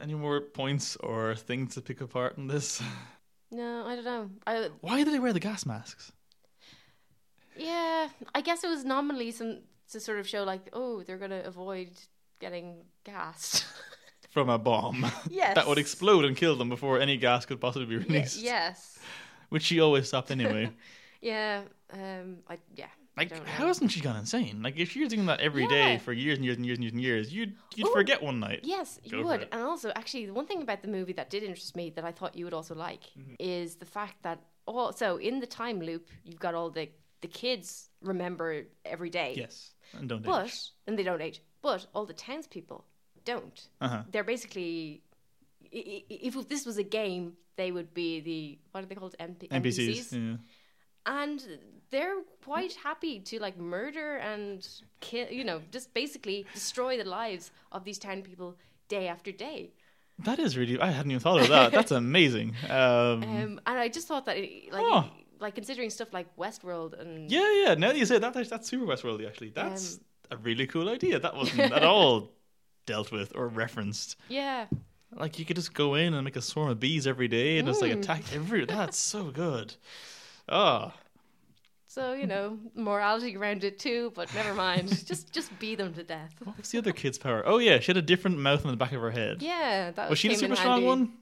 Any more points or things to pick apart in this? No, I don't know. Why did they wear the gas masks? Yeah, I guess it was nominally to sort of show like, oh, they're going to avoid getting gassed. From a bomb. Yes. That would explode and kill them before any gas could possibly be released. Yes. Which she always stopped anyway. Yeah. Like, how hasn't she gone insane? Like, if you're doing that every day for years and years and years and years and years, you'd forget one night. Yes, you would. And also, actually, the one thing about the movie that did interest me that I thought you would also like is the fact that so in the time loop, you've got all the kids remember every day. Yes, and don't age. And they don't age. But all the townspeople don't. Uh-huh. They're basically... If this was a game, they would be the... What are they called? NPCs. Yeah. And they're quite happy to like murder and kill, you know, just basically destroy the lives of these town people day after day. That is really, I hadn't even thought of that. That's amazing. And I just thought that like considering stuff like Westworld and now that you say that, that's super Westworldy actually. That's a really cool idea. That wasn't at all dealt with or referenced. Yeah. Like you could just go in and make a swarm of bees every day and just like attack every. That's so good. Oh. So, you know, morality around it too, but never mind. Just beat them to death. What was the other kid's power? Oh, yeah, she had a different mouth on the back of her head. Yeah. That was she the super strong one?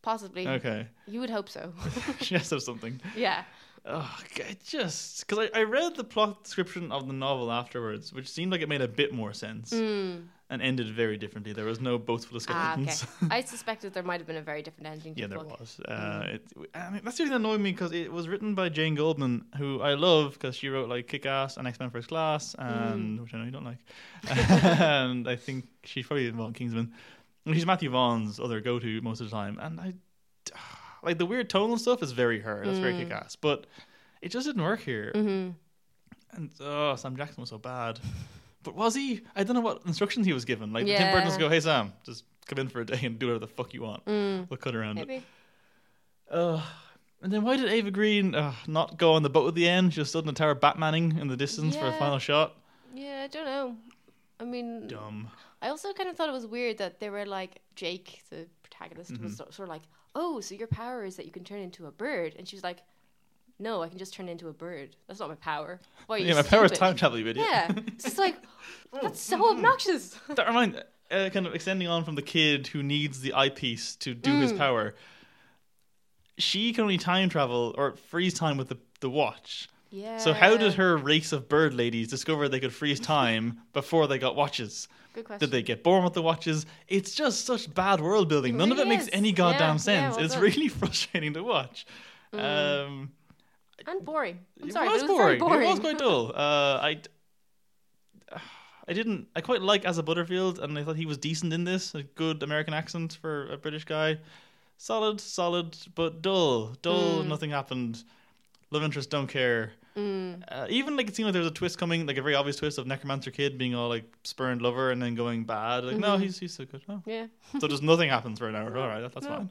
Possibly. Okay. You would hope so. She has to have something. Yeah. Oh, God, just... Because I read the plot description of the novel afterwards, which seemed like it made a bit more sense and ended very differently. There was no boats full of skeletons. Ah, okay. I suspected there might have been a very different ending to the book. Yeah, there was. I mean, that's the thing that annoyed me, because it was written by Jane Goldman, who I love, because she wrote, like, Kick-Ass and X-Men First Class, and which I know you don't like. And I think she's probably involved in Kingsman. And she's Matthew Vaughn's other go-to most of the time. And I... Like, the weird tonal stuff is very her. That's very kick-ass. But it just didn't work here. Mm-hmm. And, oh, Sam Jackson was so bad. But was he? I don't know what instructions he was given. Like, Tim Burton was go, hey, Sam, just come in for a day and do whatever the fuck you want. We'll cut around it. And then why did Ava Green not go on the boat at the end? She was stood in the tower Batmaning in the distance for a final shot. Yeah, I don't know. I mean... Dumb. I also kind of thought it was weird that they were like, Jake, the protagonist, was sort of like... oh, so your power is that you can turn into a bird. And she's like, no, I can just turn into a bird. That's not my power. Why are you my power is time travel, you idiot. Yeah. It's just like, that's so obnoxious. That reminds me, kind of extending on from the kid who needs the eyepiece to do his power. She can only time travel or freeze time with the watch. Yeah. So how did her race of bird ladies discover they could freeze time before they got watches? Good question. Did they get born with the watches? It's just such bad world building. None of it makes any goddamn sense. It's really frustrating to watch. And boring. I'm sorry, it was boring. It was quite dull. I quite like Asa Butterfield, and I thought he was decent in this. A good American accent for a British guy. Solid, but dull. Nothing happened. Love interest, don't care. Even like it seemed like there was a twist coming, like a very obvious twist of Necromancer Kid being all like spurned lover and then going bad. Like no, he's so good. Oh. Yeah. So just nothing happens for an hour. All right, that's fine.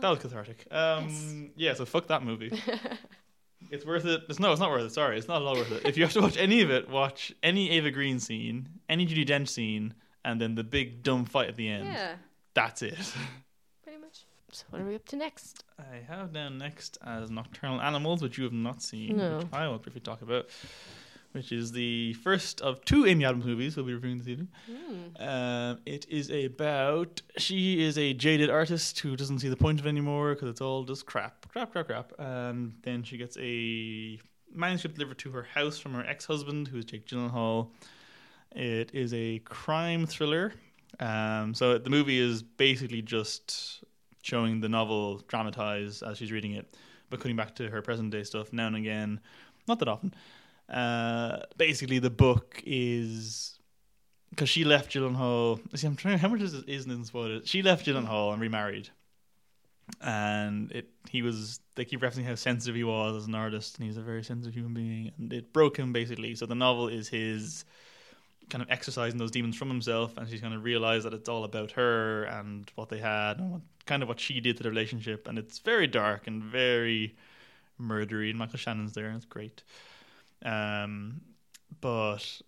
That was cathartic. Yeah. So fuck that movie. It's worth it. It's not worth it. Sorry, it's not at all worth it. If you have to watch any of it, watch any Ava Green scene, any Judi Dench scene, and then the big dumb fight at the end. Yeah. That's it. Pretty much. So what are we up to next? I have down next as Nocturnal Animals, which you have not seen, which I will briefly talk about, which is the first of two Amy Adams movies we'll be reviewing this evening. It is about... She is a jaded artist who doesn't see the point of it anymore because it's all just crap. And then she gets a manuscript delivered to her house from her ex-husband, who is Jake Gyllenhaal. It is a crime thriller. So the movie is basically just... showing the novel dramatized as she's reading it, but cutting back to her present day stuff now and again, not that often. Basically, the book is because she left Gyllenhaal. See, I'm trying. How much is in spoilers? She left Gyllenhaal and remarried, and they keep referencing how sensitive he was as an artist, and he's a very sensitive human being, and it broke him basically. So the novel is his kind of exercising those demons from himself, and she's going to realize that it's all about her and what they had and what she did to the relationship. And it's very dark and very murdery, and Michael Shannon's there, and it's great. But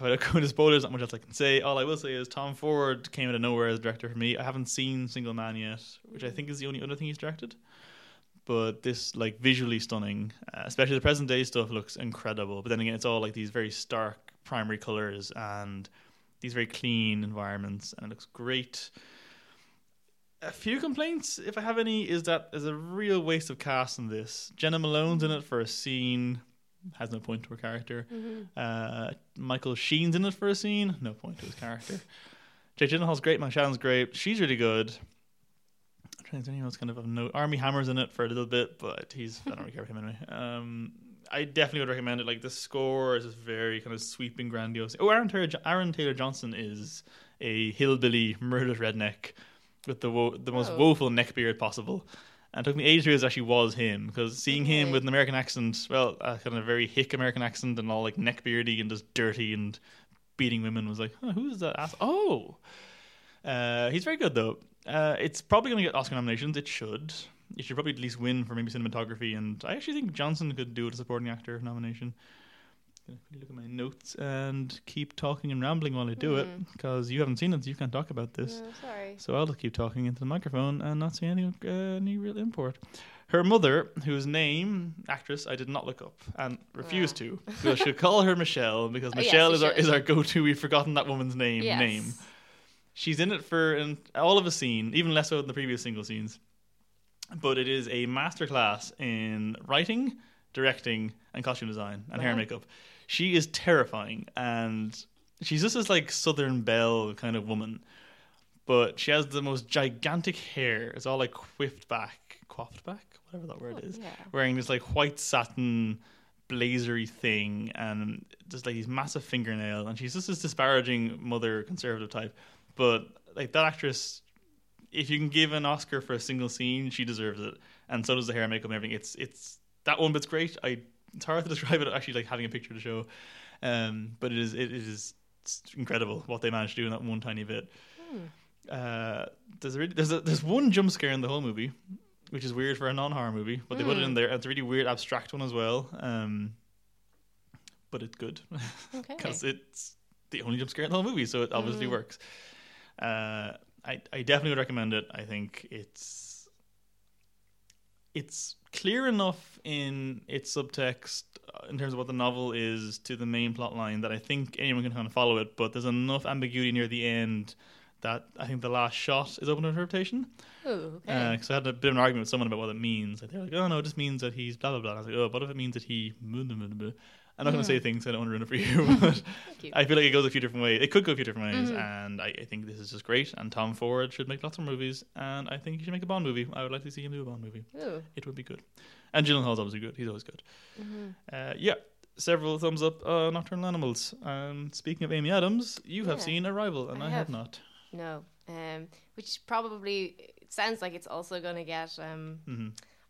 without going to spoilers, not much else I can say. All I will say is Tom Ford came out of nowhere as director for me. I haven't seen Single Man yet, which I think is the only other thing he's directed. But this, visually stunning, especially the present day stuff, looks incredible. But then again, it's all these very stark primary colors and these very clean environments, and it looks great. A few complaints, if I have any, is that there's a real waste of cast in this. Jenna Malone's in it for a scene, has no point to her character. Mm-hmm. Michael Sheen's in it for a scene, no point to his character. Jake Gyllenhaal's great, Michael Shannon's great, she's really good. Is anyone else kind of no Armie Hammer's in it for a little bit, but I don't really care about him anyway. I definitely would recommend it. The score is just very kind of sweeping, grandiose. Oh, Aaron Taylor Johnson is a hillbilly murdered redneck with the most woeful neckbeard possible, and it took me ages to realize it actually was him, because seeing him with an American accent, kind of very hick American accent, and all neckbeardy and just dirty and beating women, was who's that ass? Oh, he's very good though. It's probably going to get Oscar nominations. It should. It should probably at least win for maybe cinematography. And I actually think Johnson could do a supporting actor nomination. I'm going to look at my notes and keep talking and rambling while I do it, because you haven't seen it, so you can't talk about this. No, sorry. So I'll just keep talking into the microphone and not see any real import. Her mother, whose name, actress, I did not look up and refused to, because she'll call her Michelle, because Michelle is our go-to. We've forgotten that woman's name. Yes. She's in it for all of a scene, even less so than the previous single scenes. But it is a masterclass in writing, directing, and costume design, and hair and makeup. She is terrifying, and she's just this Southern Belle kind of woman. But she has the most gigantic hair. It's all coiffed back, whatever that word is. Yeah. Wearing this white satin blazery thing, and just these massive fingernails. And she's just this disparaging mother conservative type. But that actress, if you can give an Oscar for a single scene, she deserves it, and so does the hair and makeup and everything. It's that one bit's great. It's hard to describe it actually, having a picture to show, but it is incredible what they managed to do in that one tiny bit. There's one jump scare in the whole movie, which is weird for a non-horror movie, but they put it in there. It's a really weird, abstract one as well, but it's good because it's the only jump scare in the whole movie, so it obviously works. I definitely would recommend it. I think it's clear enough in its subtext in terms of what the novel is to the main plot line that I think anyone can kind of follow it, but there's enough ambiguity near the end that I think the last shot is open to interpretation. Because I had a bit of an argument with someone about what it means. They're like, oh no, it just means that he's blah blah blah. And I was like, oh, what if it means that he blah, blah, blah. I'm not going to say things, I don't want to ruin it for you, but I feel like it goes a few different ways. It could go a few different ways, and I think this is just great, and Tom Ford should make lots of movies, and I think he should make a Bond movie. I would like to see him do a Bond movie. Ooh. It would be good. And Gyllenhaal's obviously good. He's always good. Several thumbs up, Nocturnal Animals. Speaking of Amy Adams, you have seen Arrival, and I have not. No. Which probably sounds like it's also going to get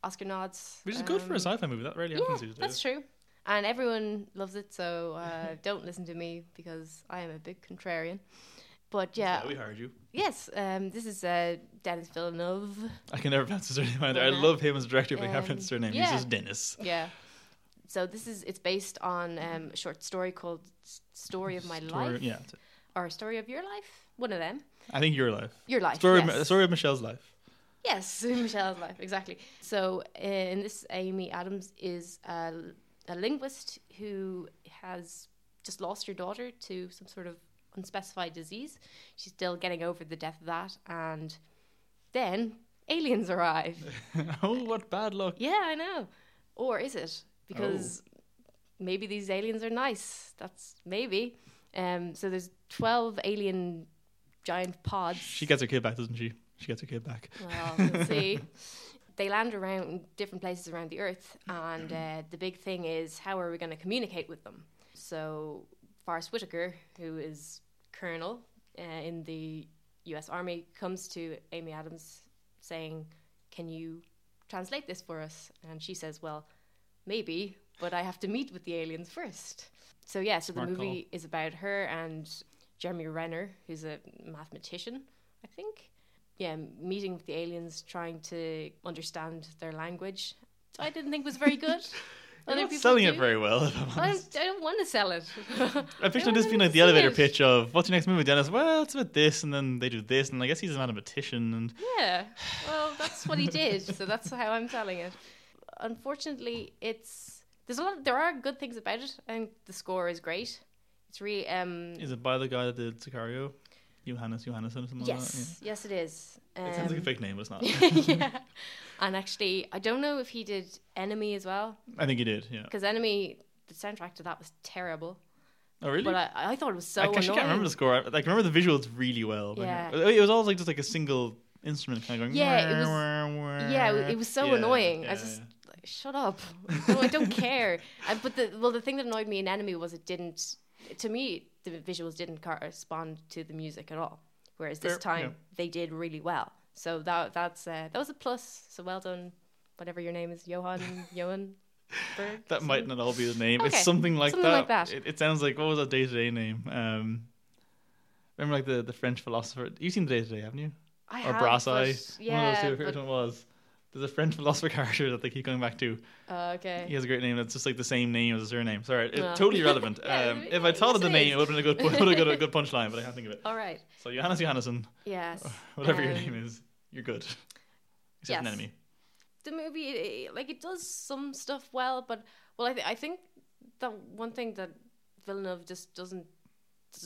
Oscar nods. Which is good for a sci-fi movie. That really happens these days. That's true. And everyone loves it, so don't listen to me, because I am a big contrarian. But yeah, we hired you. Yes, this is Denis Villeneuve. I can never pronounce his surname either. I love him as a director, but I can't pronounce his surname. He's just Dennis. Yeah. So it's based on a short story called "Story of My Life," or "Story of Your Life," one of them. I think your life. Your life. Story of Michelle's life. Yes, Michelle's life, exactly. So in this, Amy Adams is a linguist who has just lost her daughter to some sort of unspecified disease. She's still getting over the death of that, and then aliens arrive. Oh, what bad luck. Yeah, I know. Or is it? Because maybe these aliens are nice. That's maybe. So there's 12 alien giant pods. She gets her kid back, doesn't she? She gets her kid back. Well, we'll see. They land around different places around the Earth, and the big thing is, how are we going to communicate with them? So Forrest Whitaker, who is colonel in the US Army comes to Amy Adams saying, "Can you translate this for us?" And she says, "Well, maybe, but I have to meet with the aliens first." So yeah, so Smart the movie call. Is about her and Jeremy Renner, who's a mathematician, I think. Yeah, meeting with the aliens, trying to understand their language. I didn't think was very good. You're not selling it very well, if I'm honest. I don't want to sell it. I picture this being like the elevator pitch of, "What's your next movie, Dennis?" "Well, it's about this," and then they do this, and I guess he's a mathematician. And yeah, well, that's what he did, so that's how I'm selling it. Unfortunately, there are good things about it, and the score is great. It's really Is it by the guy that did Sicario? Jóhann Jóhannsson or something like that? Yeah. Yes, it is. It sounds like a fake name, but it's not. Yeah. And actually, I don't know if he did Enemy as well. I think he did, yeah. Because Enemy, the soundtrack to that was terrible. Oh, really? But I thought it was so annoying. I can't remember the score. I can remember the visuals really well. Yeah. It was always like just like a single instrument kind of going... Yeah, it was so annoying. Yeah, I was just like, shut up. No, I don't care. But the thing that annoyed me in Enemy was it didn't... To me, the visuals didn't correspond to the music at all. Whereas this time, they did really well. So that was a plus. So well done, whatever your name is, Jóhann Jóhannsson. That might not all be the name. Okay. It's something like that. It sounds like, what was that day-to-day name? Remember like the French philosopher? You've seen the day-to-day, haven't you? I have. Brass Eye. Yeah, one of those two. I forget which one was. There's a French philosopher character that they keep going back to. Oh, okay. He has a great name that's just like the same name as his surname. Sorry, it's totally irrelevant. If I thought of the name, it would have been a good punchline, but I can't think of it. All right. So Jóhann Jóhannsson. Yes. Whatever your name is, you're good. Except an Enemy. The movie, it does some stuff well, but I think that one thing that Villeneuve just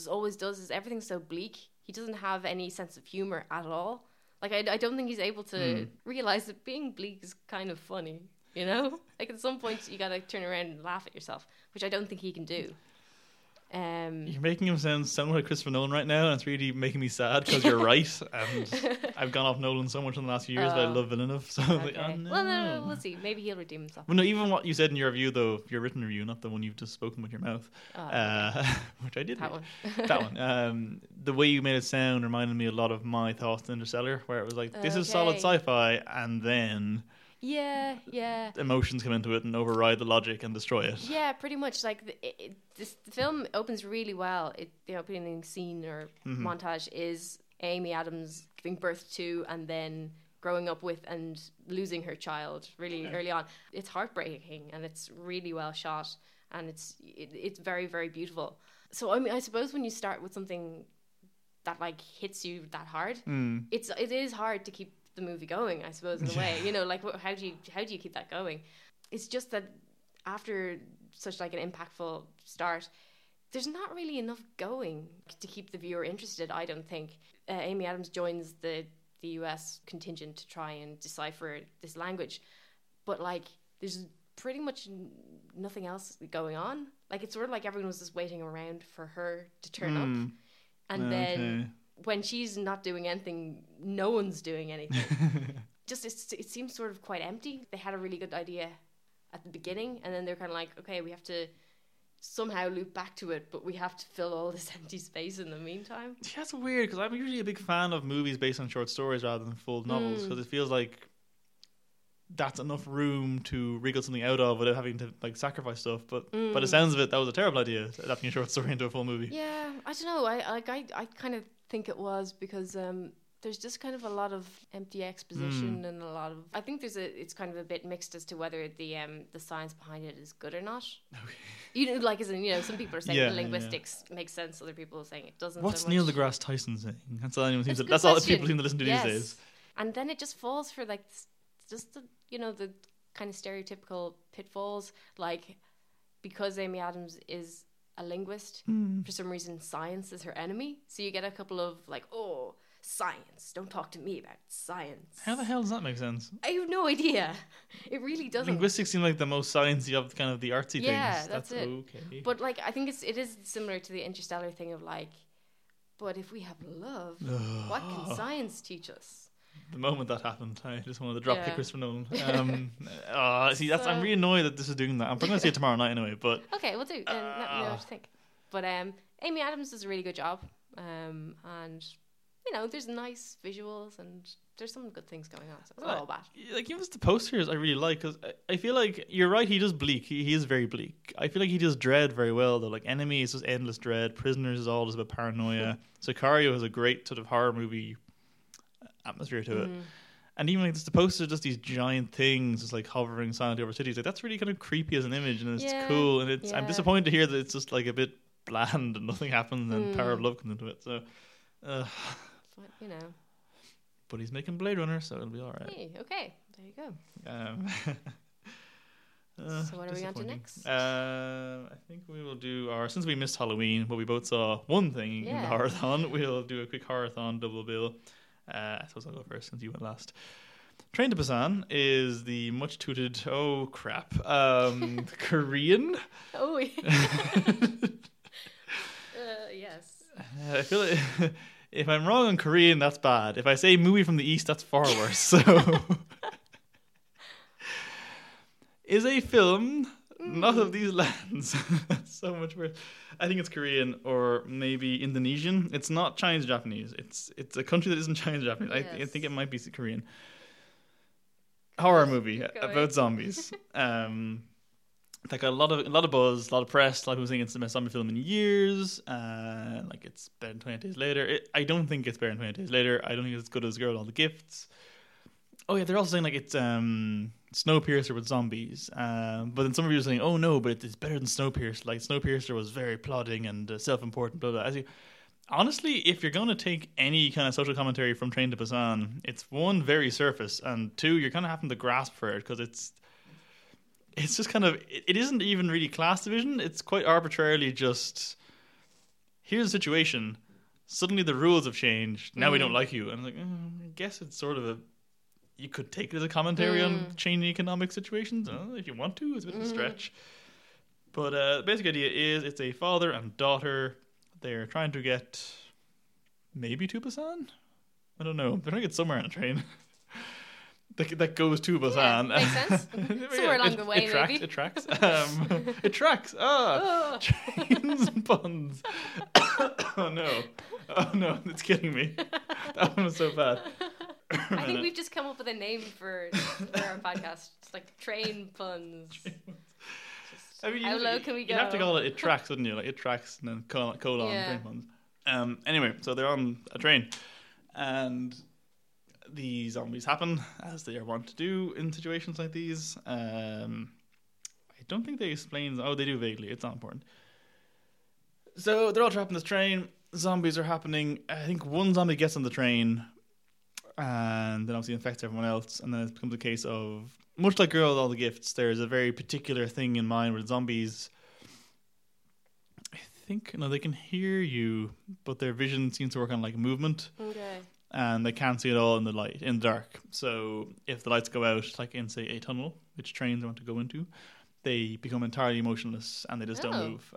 always does is everything's so bleak. He doesn't have any sense of humor at all. I don't think he's able to realize that being bleak is kind of funny, you know? Like, at some point, you got to turn around and laugh at yourself, which I don't think he can do. You're making him sound somewhat like Christopher Nolan right now, and it's really making me sad, because you're right. And I've gone off Nolan so much in the last few years that I love Villeneuve. So I'm like, oh, no. Well, no, we'll see. Maybe he'll redeem himself. Well, no, even what you said in your review, though, your written review, not the one you've just spoken with your mouth, which I did. That one. The way you made it sound reminded me a lot of my thoughts on Interstellar, where it was like, this is solid sci-fi, and then... Yeah. Emotions come into it and override the logic and destroy it. Yeah, pretty much. Like the film opens really well. The opening scene or montage is Amy Adams giving birth to and then growing up with and losing her child really early on. It's heartbreaking and it's really well shot and it's very, very beautiful. So I mean, I suppose when you start with something that like hits you that hard, it is hard to keep the movie going, I suppose, in a way. You know, like how do you keep that going? It's just that after such like an impactful start, there's not really enough going to keep the viewer interested, I don't think. Amy Adams joins the US contingent to try and decipher this language, but like there's pretty much nothing else going on. Like it's sort of like everyone was just waiting around for her to turn up, and then when she's not doing anything, no one's doing anything. Just it seems sort of quite empty. They had a really good idea at the beginning, and then they're kind of like, okay, we have to somehow loop back to it, but we have to fill all this empty space in the meantime. Yeah, that's weird, because I'm usually a big fan of movies based on short stories rather than full novels, because it feels like that's enough room to wriggle something out of without having to like sacrifice stuff. But by the sounds of it, that was a terrible idea, adapting a short story into a full movie. Yeah, I don't know. I kind of think it was because there's just kind of a lot of empty exposition and a lot of... I think it's kind of a bit mixed as to whether the science behind it is good or not. Okay. You know, like as in, you know, some people are saying the linguistics makes sense, other people are saying it doesn't. What's Neil deGrasse Tyson saying? That's all the people seem to listen to these days. And then it just falls for like just the, you know, the kind of stereotypical pitfalls, like because Amy Adams is a linguist, for some reason science is her enemy, so you get a couple of like, oh, science, don't talk to me about science. How the hell does that make sense? I have no idea. It really doesn't. Linguistics seem like the most sciencey of kind of the artsy things. That's it. Okay, but like I think it is similar to the Interstellar thing of like, but if we have love, what can science teach us? The moment that happened, I just wanted to drop pickers from Nolan. I'm really annoyed that this is doing that. I'm probably going to see it tomorrow night anyway, but... Okay, we'll do. Let me know what you think. But Amy Adams does a really good job. And you know, there's nice visuals and there's some good things going on, so it's not all bad. Like, even the posters I really like, because I feel like you're right, he does bleak. He is very bleak. I feel like he does dread very well though. Like Enemy is just endless dread, Prisoners is all just about paranoia, Sicario has a great sort of horror movie atmosphere to it. And even like this, the poster is just these giant things just like hovering silently over cities. Like, that's really kind of creepy as an image, and it's cool, and it's I'm disappointed to hear that it's just like a bit bland and nothing happens, and Power of Love comes into it. So but, you know, but he's making Blade Runner, so it'll be alright. Hey, okay, there you go. So what are we on to next? I think we will do our, since we missed Halloween but we both saw one thing in the horror-a-thon, we'll do a quick horror-a-thon double bill. I suppose I'll go first since you went last. Train to Busan is the much tooted, oh crap, Korean. Oh, yes. I feel like if I'm wrong on Korean, that's bad. If I say movie from the East, that's far worse. So, is a film not of these lands. So much worse. I think it's Korean or maybe Indonesian. It's not Chinese Japanese. It's a country that isn't Chinese Japanese. Yes. I think it might be Korean. Horror movie about zombies. Like a lot of buzz, a lot of press. A lot of people saying it's the best zombie film in years. Like, it's better than 28 Days Later. I don't think it's better than 28 Days Later. I don't think it's as good as Girl With All The Gifts. Oh yeah, they're also saying like it's Snowpiercer with zombies. But then some reviews saying, oh no, but it's better than Snowpiercer. Like, Snowpiercer was very plodding and self-important, blah blah. Honestly, if you're going to take any kind of social commentary from Train to Busan, it's one, very surface, and two, you're kind of having to grasp for it, because it's just kind of, it isn't even really class division. It's quite arbitrarily just, here's the situation, suddenly the rules have changed, now we don't like you. And I'm like, I guess it's sort of a, you could take it as a commentary on changing economic situations, if you want to. It's a bit of a stretch. But the basic idea is, it's a father and daughter. They're trying to get maybe to Busan? I don't know. They're trying to get somewhere on a train that goes to Busan. Yeah, makes sense. Somewhere along the way, maybe. It tracks. It tracks. Oh. Trains and puns. Oh, no. It's kidding me. That one was so bad. I think we've just come up with a name for our podcast. It's like train puns. I mean, how low can we go? You have to call it tracks, wouldn't you? Like, it tracks and then colon train puns. Anyway, so they're on a train, and the zombies happen, as they are wont to do in situations like these. I don't think they explain. Oh, they do vaguely. It's not important. So they're all trapped in this train. Zombies are happening. I think one zombie gets on the train, and then obviously infects everyone else, and then it becomes a case of, much like Girl With All The Gifts, there's a very particular thing in mind with zombies. I think, you know, they can hear you, but their vision seems to work on like movement. Okay. And they can't see it all in the light, in the dark. So if the lights go out, like in, say, a tunnel, which trains want to go into, they become entirely motionless and they just don't move,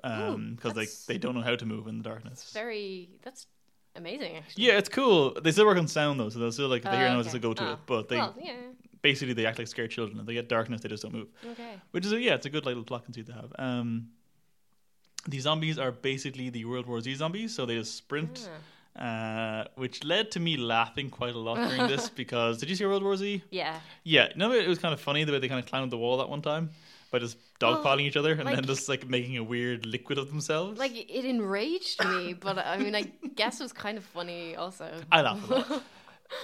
because they don't know how to move in the darkness. That's amazing, actually. Yeah, it's cool. They still work on sound though, so they'll still, like, if they hear noises, they'll go to it. But basically they act like scared children. If they get darkness, they just don't move. Okay. Which is it's a good little plot conceit to have. These zombies are basically the World War Z zombies, so they just sprint, which led to me laughing quite a lot during this, because did you see World War Z? Yeah. Yeah. No, it was kind of funny the way they kind of climbed the wall that one time, by just dogpiling each other and then just like making a weird liquid of themselves. Like, it enraged me, but I mean, I guess it was kind of funny also. I laughed a lot.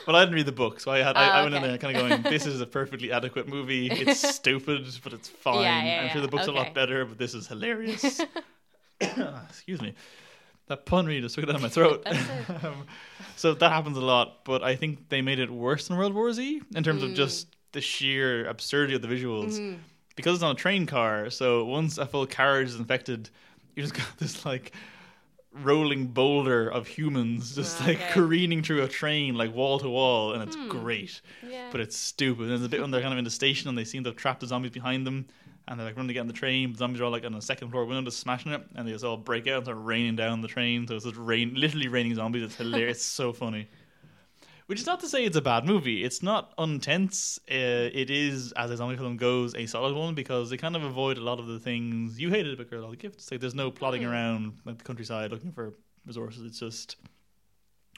But I didn't read the book, so I went in there kind of going, this is a perfectly adequate movie. It's stupid, but it's fine. Yeah, I'm sure the book's a lot better, but this is hilarious. Excuse me. That pun really just took it out of my throat. So that happens a lot, but I think they made it worse than World War Z in terms of just the sheer absurdity of the visuals. Mm. Because it's on a train car, so once a full carriage is infected, you just got this like rolling boulder of humans just careening through a train, like wall to wall, and it's great. Yeah. But it's stupid. And there's a bit when they're kind of in the station and they seem to have trapped the zombies behind them, and they're like running to get on the train. The zombies are all like on the second floor window just smashing it, and they just all break out and start raining down the train. So it's just literally raining zombies. It's hilarious. It's so funny. Which is not to say it's a bad movie. It's not untense. It is, as a zombie film goes, a solid one, because they kind of avoid a lot of the things you hated about Girl With All The Gifts. Like, there's no plodding around like the countryside looking for resources. It's just,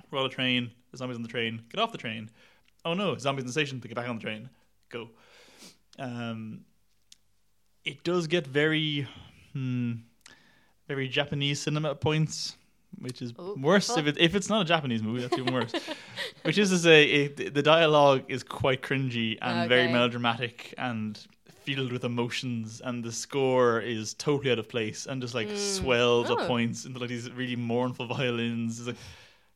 we're on a train, the zombies on the train, get off the train. Oh no, zombies in the station, but get back on the train. Go. It does get very, very Japanese cinema at points, which is worse if it's not a Japanese movie. That's even worse. Which is to say, the dialogue is quite cringy and very melodramatic and filled with emotions, and the score is totally out of place and just like swells at points into like these really mournful violins. It's like,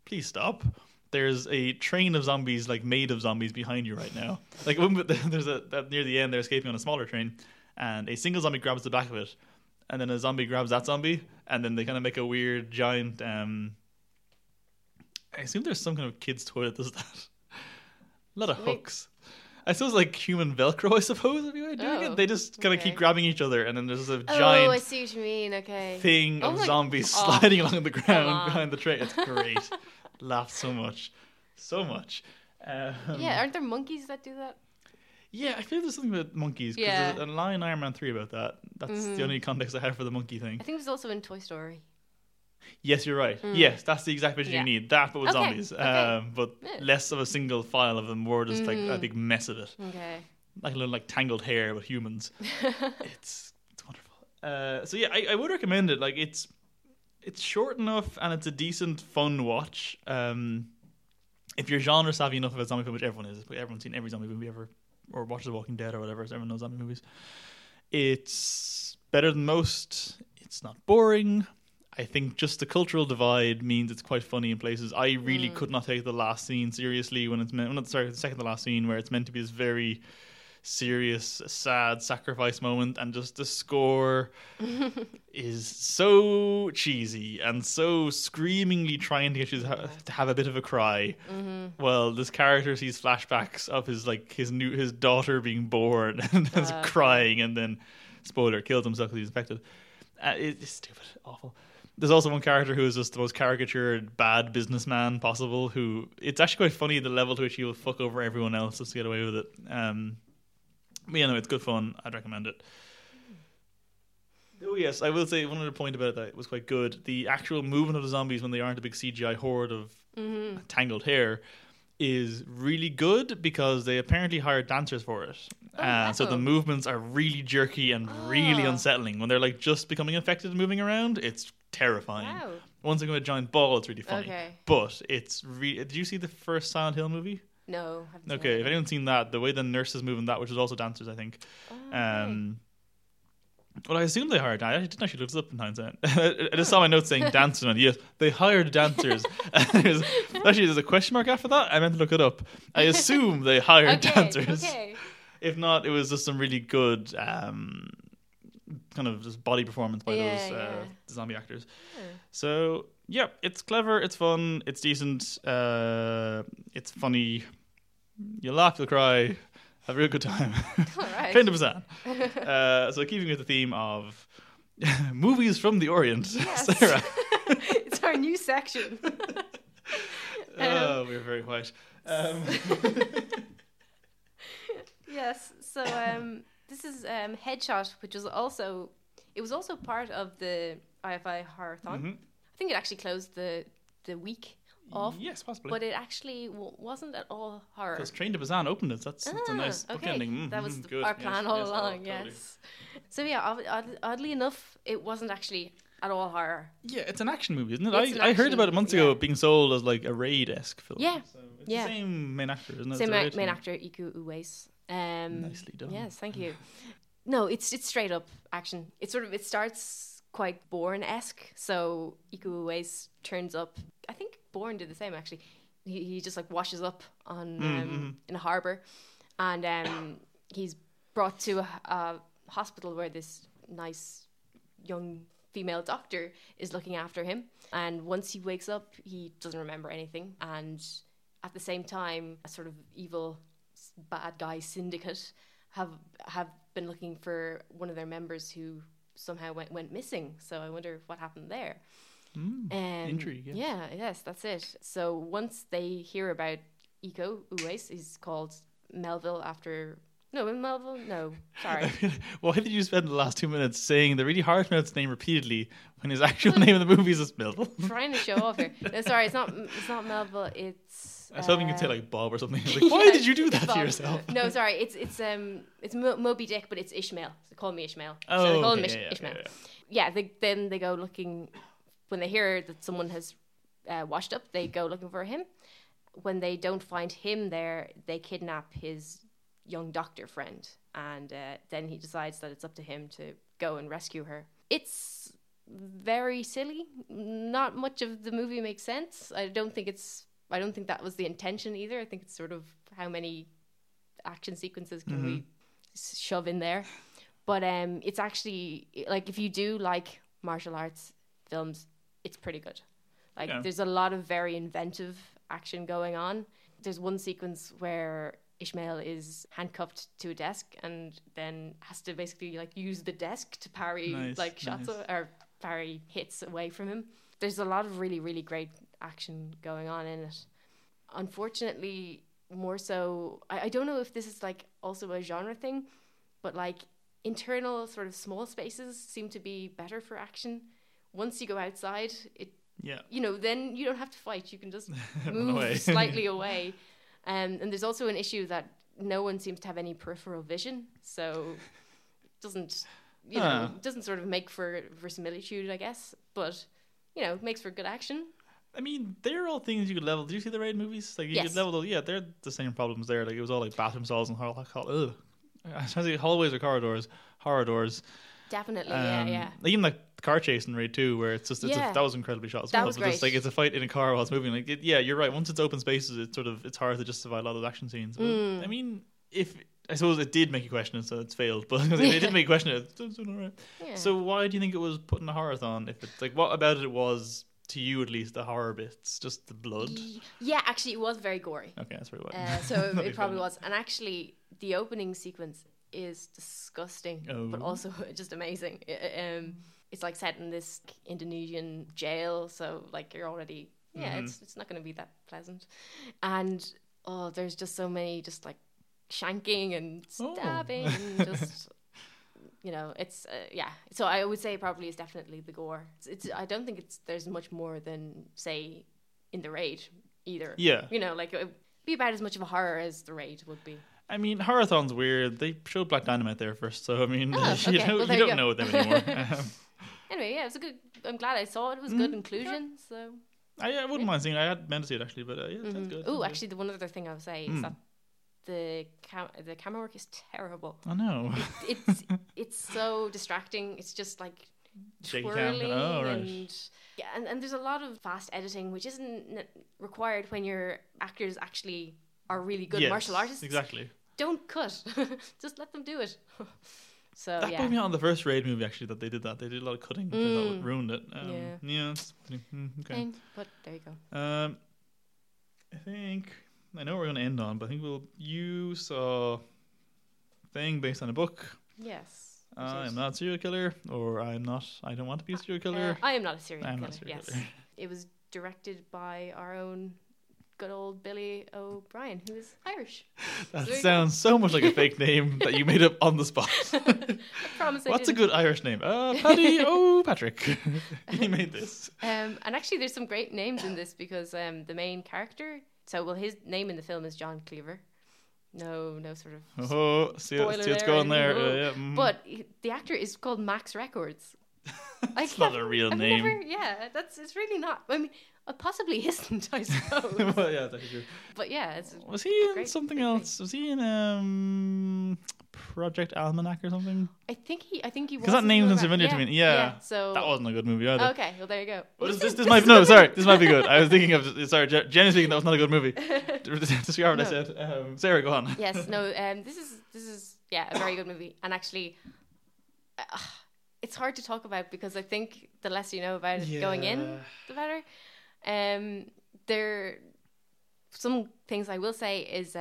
please stop. There's a train of zombies, like made of zombies, behind you right now. Like there's a near the end, they're escaping on a smaller train, and a single zombie grabs the back of it, and then a zombie grabs that zombie, and then they kind of make a weird giant. I assume there's some kind of kids' toy that does that. A lot of hooks. I suppose like human Velcro. I suppose anyway. They just kind of keep grabbing each other, and then there's a giant. I see what you mean. Okay. Thing of zombies sliding along the ground behind the train. It's great. Laughed so much. Aren't there monkeys that do that? Yeah, I feel there's something about monkeys because there's a line in Iron Man 3 about that. That's the only context I have for the monkey thing. I think it's also in Toy Story. Yes, you're right. Yes, that's the exact picture you need. That, but with zombies. But less of a single file of them, more just like a big mess of it. Okay. Like a little like tangled hair with humans. It's wonderful. I would recommend it. Like it's short enough and it's a decent, fun watch. If you're genre savvy enough about zombie film, which everyone is, everyone's seen every zombie movie ever, or watches The Walking Dead or whatever, so everyone knows zombie movies. It's better than most. It's not boring. I think just the cultural divide means it's quite funny in places. I really could not take the last scene seriously when it's the second to last scene, where it's meant to be this very serious, sad sacrifice moment, and just the score is so cheesy and so screamingly trying to get you to have a bit of a cry. Mm-hmm. Well, this character sees flashbacks of his daughter being born and is crying, and then spoiler, kills himself because he's infected. It's stupid, awful. There's also one character who is just the most caricatured bad businessman possible, who it's actually quite funny the level to which he will fuck over everyone else just to get away with it. But anyway, it's good fun. I'd recommend it. Oh yes, I will say one other point about it that was quite good. The actual movement of the zombies when they aren't a big CGI horde of tangled hair is really good because they apparently hired dancers for it. So the movements are really jerky and really unsettling. When they're like just becoming infected and moving around, it's terrifying. Wow. Once they go a giant ball, it's really funny. Okay. But it's did you see the first Silent Hill movie? No, I haven't. Okay, if anyone's seen that, the way the nurses move in that, which is also dancers, I think. Well, I assume they hired. I didn't actually look this up in hindsight. I just saw my notes saying dancers. And yes, they hired dancers. There's a question mark after that. I meant to look it up. I assume they hired dancers. Okay. If not, it was just some really good kind of just body performance by those zombie actors. Yeah. So. Yeah, it's clever, it's fun, it's decent, it's funny. You'll laugh, you'll cry, have a real good time. All right. Train to Busan. So keeping with the theme of movies from the Orient, yes. Sarah. It's our new section. We're very white. Yes, so this is Headshot, which was also part of the IFI Horror-thon. Mm-hmm. I think it actually closed the week off. Yes, possibly. But it actually wasn't at all horror. Because Train to Busan opened it. That's a nice book ending. That was our plan all along, totally. Yes. So oddly enough, it wasn't actually at all horror. Yeah, it's an action movie, isn't it? I heard about it months ago being sold as like a Raid-esque film. Yeah. So it's the same main actor, isn't it? Same main actor, Iko Uwais. Nicely done. Yes, thank you. No, it's straight up action. It starts quite Bourne-esque, so Iko Uwais turns up. I think Bourne did the same, actually. He just like washes up on in a harbour, and he's brought to a hospital where this nice young female doctor is looking after him. And once he wakes up, he doesn't remember anything. And at the same time, a sort of evil bad guy syndicate have been looking for one of their members who somehow went missing, so I wonder what happened there. Intrigue. Yes, that's it. So once they hear about Iko Uwais, he's called Melville after No, in Melville, no. Sorry. I mean, why did you spend the last 2 minutes saying the really hard-mouthed name repeatedly when his actual name in the movie is Melville? I'm trying to show off here. No, sorry, it's not Melville, it's... I was hoping you could say, like, Bob or something. Like, why did you do that Bob to yourself? No, sorry, it's Moby Dick, but it's Ishmael. So they call me Ishmael. Oh, so they call him Ishmael. Yeah, then they go looking... When they hear that someone has washed up, they go looking for him. When they don't find him there, they kidnap his... young doctor friend, and then he decides that it's up to him to go and rescue her. It's very silly. Not much of the movie makes sense. I don't think that was the intention either. I think it's sort of how many action sequences can we shove in there. But it's actually, like, if you do like martial arts films, it's pretty good. Like, there's a lot of very inventive action going on. There's one sequence where Ishmael is handcuffed to a desk and then has to basically, like, use the desk to parry shots or parry hits away from him. There's a lot of really, really great action going on in it. Unfortunately, more so, I don't know if this is, like, also a genre thing, but, like, internal sort of small spaces seem to be better for action. Once you go outside, then you don't have to fight. You can just move slightly away. And there's also an issue that no one seems to have any peripheral vision, so doesn't sort of make for verisimilitude, I guess, but, you know, makes for good action. I mean, they're all things you could level. Did you see the Raid movies? Like, you could level those. Yeah, they're the same problems there. Like, it was all like bathroom stalls and hallways or corridors, horror doors. Definitely, Even like the car chase in Raid 2, where it's just that was incredibly shot as well. That was great. Just, like, it's a fight in a car while it's moving. Like, you're right. Once it's open spaces, it's hard to justify a lot of action scenes. But, I mean, I suppose it did make you question it, so it's failed. But it did make you question it. It's all right. Yeah. So why do you think it was put in a horror-thon? If it's like, what about it was, to you at least, the horror bits, just the blood? Yeah, actually, it was very gory. Okay, that's pretty well. So it probably was. And actually, the opening sequence is disgusting, but also just amazing. It's like set in this Indonesian jail, so, like, you're already it's not going to be that pleasant. And there's just so many just, like, shanking and stabbing and just it's so I would say probably is definitely the gore. It's I don't think there's much more than, say, in The Raid either. It would be about as much of a horror as The Raid would be. I mean, Horathon's weird. They showed Black Dynamite there first, so, I mean, you don't know them anymore. Anyway, it was I'm glad I saw it. It was a good inclusion, so... I wouldn't mind seeing it. I had meant to see it, actually, but it sounds good. Oh, actually, the one other thing I would say is that the camera work is terrible. I know. It's so distracting. It's just, like, twirling and there's a lot of fast editing, which isn't required when your actors actually are really good martial artists. Exactly. Don't cut. Just let them do it. So that put me on the first Raid movie, actually, that they did that. They did a lot of cutting, which I thought ruined it. Okay. But there you go. I think I know what we're going to end on, but I think you saw a thing based on a book. Yes. I'm not a serial killer, or I don't want to be a serial killer. I am not a serial killer. Yes. It was directed by our own good old Billy O'Brien, who is Irish. That sounds so much like a fake name that you made up on the spot. I promise. What's a good Irish name? Paddy O'Patrick. He made this. And actually, there's some great names in this, because the main character. So, his name in the film is John Cleaver. No sort of. Oh, see what's going there. But the actor is called Max Records. It's not a real name. It's really not. I mean. Possibly isn't, I suppose. Well, that's true. But was he in something else? Was he in Project Almanac or something? I think he was. Because that name sounds familiar to me. Yeah. So that wasn't a good movie either. Okay, well, there you go. Well, this might be good. I was thinking of. Sorry, Jenny speaking. That was not a good movie. Disregard what I said. Sarah, go on. Yes. No. This is a very good movie, and actually. It's hard to talk about, because I think the less you know about it going in, the better. There, some things I will say is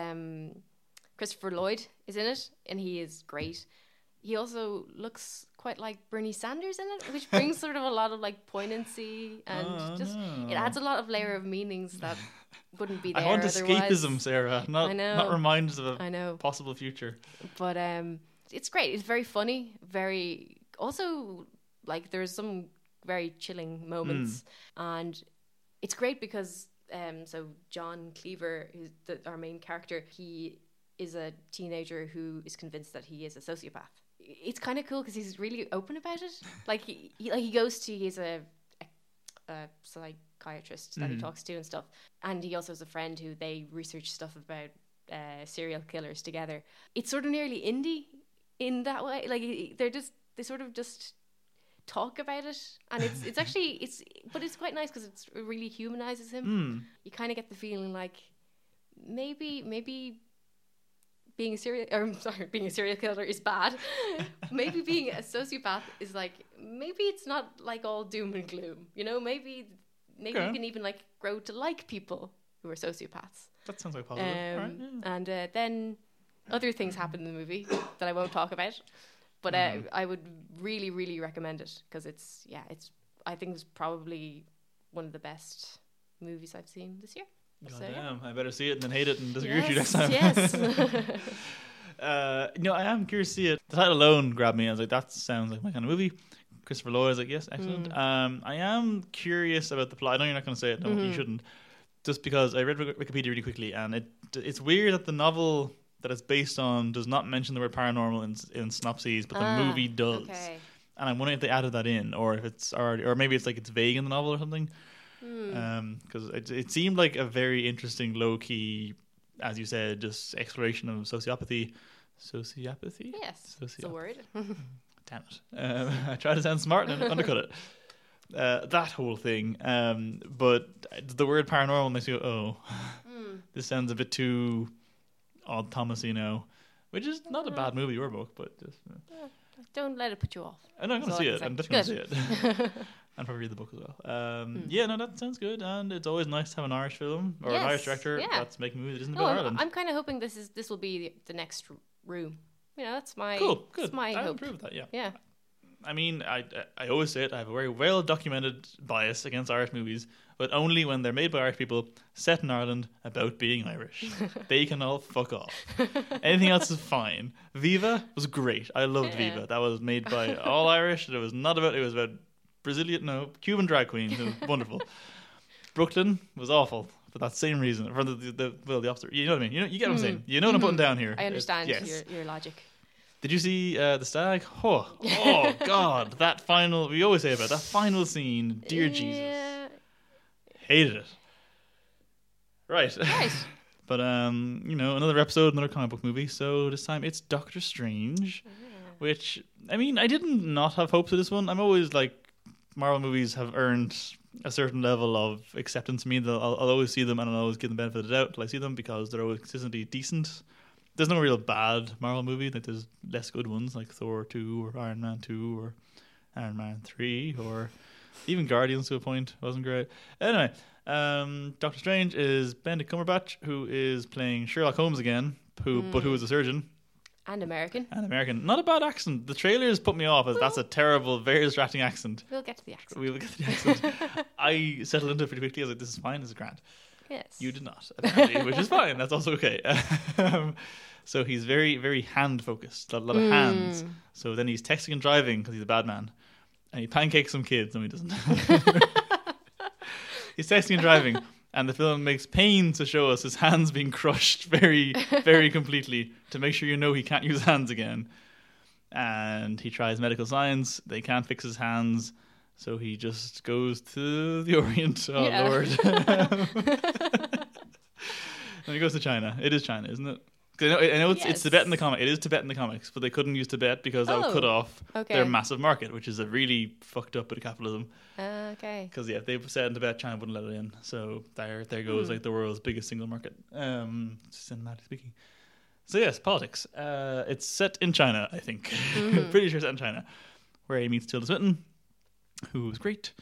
Christopher Lloyd is in it, and he is great. He also looks quite like Bernie Sanders in it, which brings sort of a lot of, like, poignancy, and it adds a lot of layer of meanings that wouldn't be there. I want escapism, Sarah. Not reminders of a possible future. But it's great. It's very funny. Very also like there's some very chilling moments, and it's great because so John Cleaver, who's our main character, he is a teenager who is convinced that he is a sociopath. It's kind of cool because he's really open about it. Like he goes to he's a psychiatrist that he talks to and stuff, and he also has a friend who they research stuff about serial killers together. It's sort of nearly indie in that way. Like they sort of just talk about it, and it's quite nice because it really humanizes him. You kind of get the feeling like maybe being a serial killer is bad. Maybe being a sociopath is like, maybe it's not like all doom and gloom, you know. Maybe okay. You can even like grow to like people who are sociopaths. That sounds like positive. Right, yeah. And then other things happen in the movie that I won't talk about, but I would really, really recommend it because I think it's probably one of the best movies I've seen this year. God damn. I better see it and then hate it and disagree with you next time. Yes. I am curious to see it. The title alone grabbed me. I was like, that sounds like my kind of movie. Christopher Lloyd, I was like, yes, excellent. I am curious about the plot. I know you're not going to say it. No, you shouldn't. Just because I read Wikipedia really quickly, and it's weird that the novel that it's based on does not mention the word paranormal in synopses, but the movie does. Okay. And I'm wondering if they added that in, or if it's already, or maybe it's like it's vague in the novel or something. Because it seemed like a very interesting, low key, as you said, just exploration of sociopathy. Sociopathy? Yes, it's a word. Damn it! I try to sound smart and undercut it. That whole thing. But the word paranormal makes you go, this sounds a bit too Odd Thomasino, which is not a bad movie or book, but just don't let it put you off. I'm not going to see it. I'm definitely going to see it. And probably read the book as well. Yeah, no, that sounds good. And it's always nice to have an Irish film or an Irish director that's making movies that isn't about Ireland. I'm kind of hoping this will be the next Room. You know, that's my cool. Good. That's my I hope. Approve of that. Yeah. I mean, I always say it. I have a very well documented bias against Irish movies, but only when they're made by Irish people, set in Ireland, about being Irish. They can all fuck off. Anything else is fine. Viva was great. I loved Viva. That was made by all Irish. It was not about. It was about Cuban drag queens. It was wonderful. Brooklyn was awful for that same reason. For the opposite. You know what I mean? You get what I'm saying. You know what I'm putting down here. I understand your logic. Did you see The Stag? Oh God! That final, we always say about that final scene. Dear Jesus, hated it. Right. But another episode, another comic book movie. So this time it's Doctor Strange, which I mean, I didn't not have hopes of this one. I'm always like, Marvel movies have earned a certain level of acceptance. I mean, I'll always see them and I'll always give them the benefit of the doubt till I see them because they're always consistently decent. There's no real bad Marvel movie. Like there's less good ones like Thor 2 or Iron Man 2 or Iron Man 3 or even Guardians to a point. Wasn't great. Anyway, Doctor Strange is Benedict Cumberbatch, who is playing Sherlock Holmes again, but who is a surgeon. And American. Not a bad accent. The trailers put me off as that's a terrible, very distracting accent. We'll get to the accent. I settled into it pretty quickly. I was like, this is fine. This is grand. Yes. You did not, apparently, which is fine. That's also okay. So he's very, very hand-focused, a lot of hands. So then he's texting and driving because he's a bad man. And he pancakes some kids. No, he doesn't. He's texting and driving. And the film makes pains to show us his hands being crushed very, very completely to make sure you know he can't use hands again. And he tries medical science. They can't fix his hands. So he just goes to the Orient. Oh, Lord. And he goes to China. It is China, isn't it? I know it's Tibet in the comic. It is Tibet in the comics, but they couldn't use Tibet because that would cut off their massive market, which is a really fucked up bit of capitalism. Because if they said in Tibet, China wouldn't let it in. So there goes like the world's biggest single market, cinematically speaking. So yes, politics. It's set in China, I think. Pretty sure it's set in China, where he meets Tilda Swinton, who's great,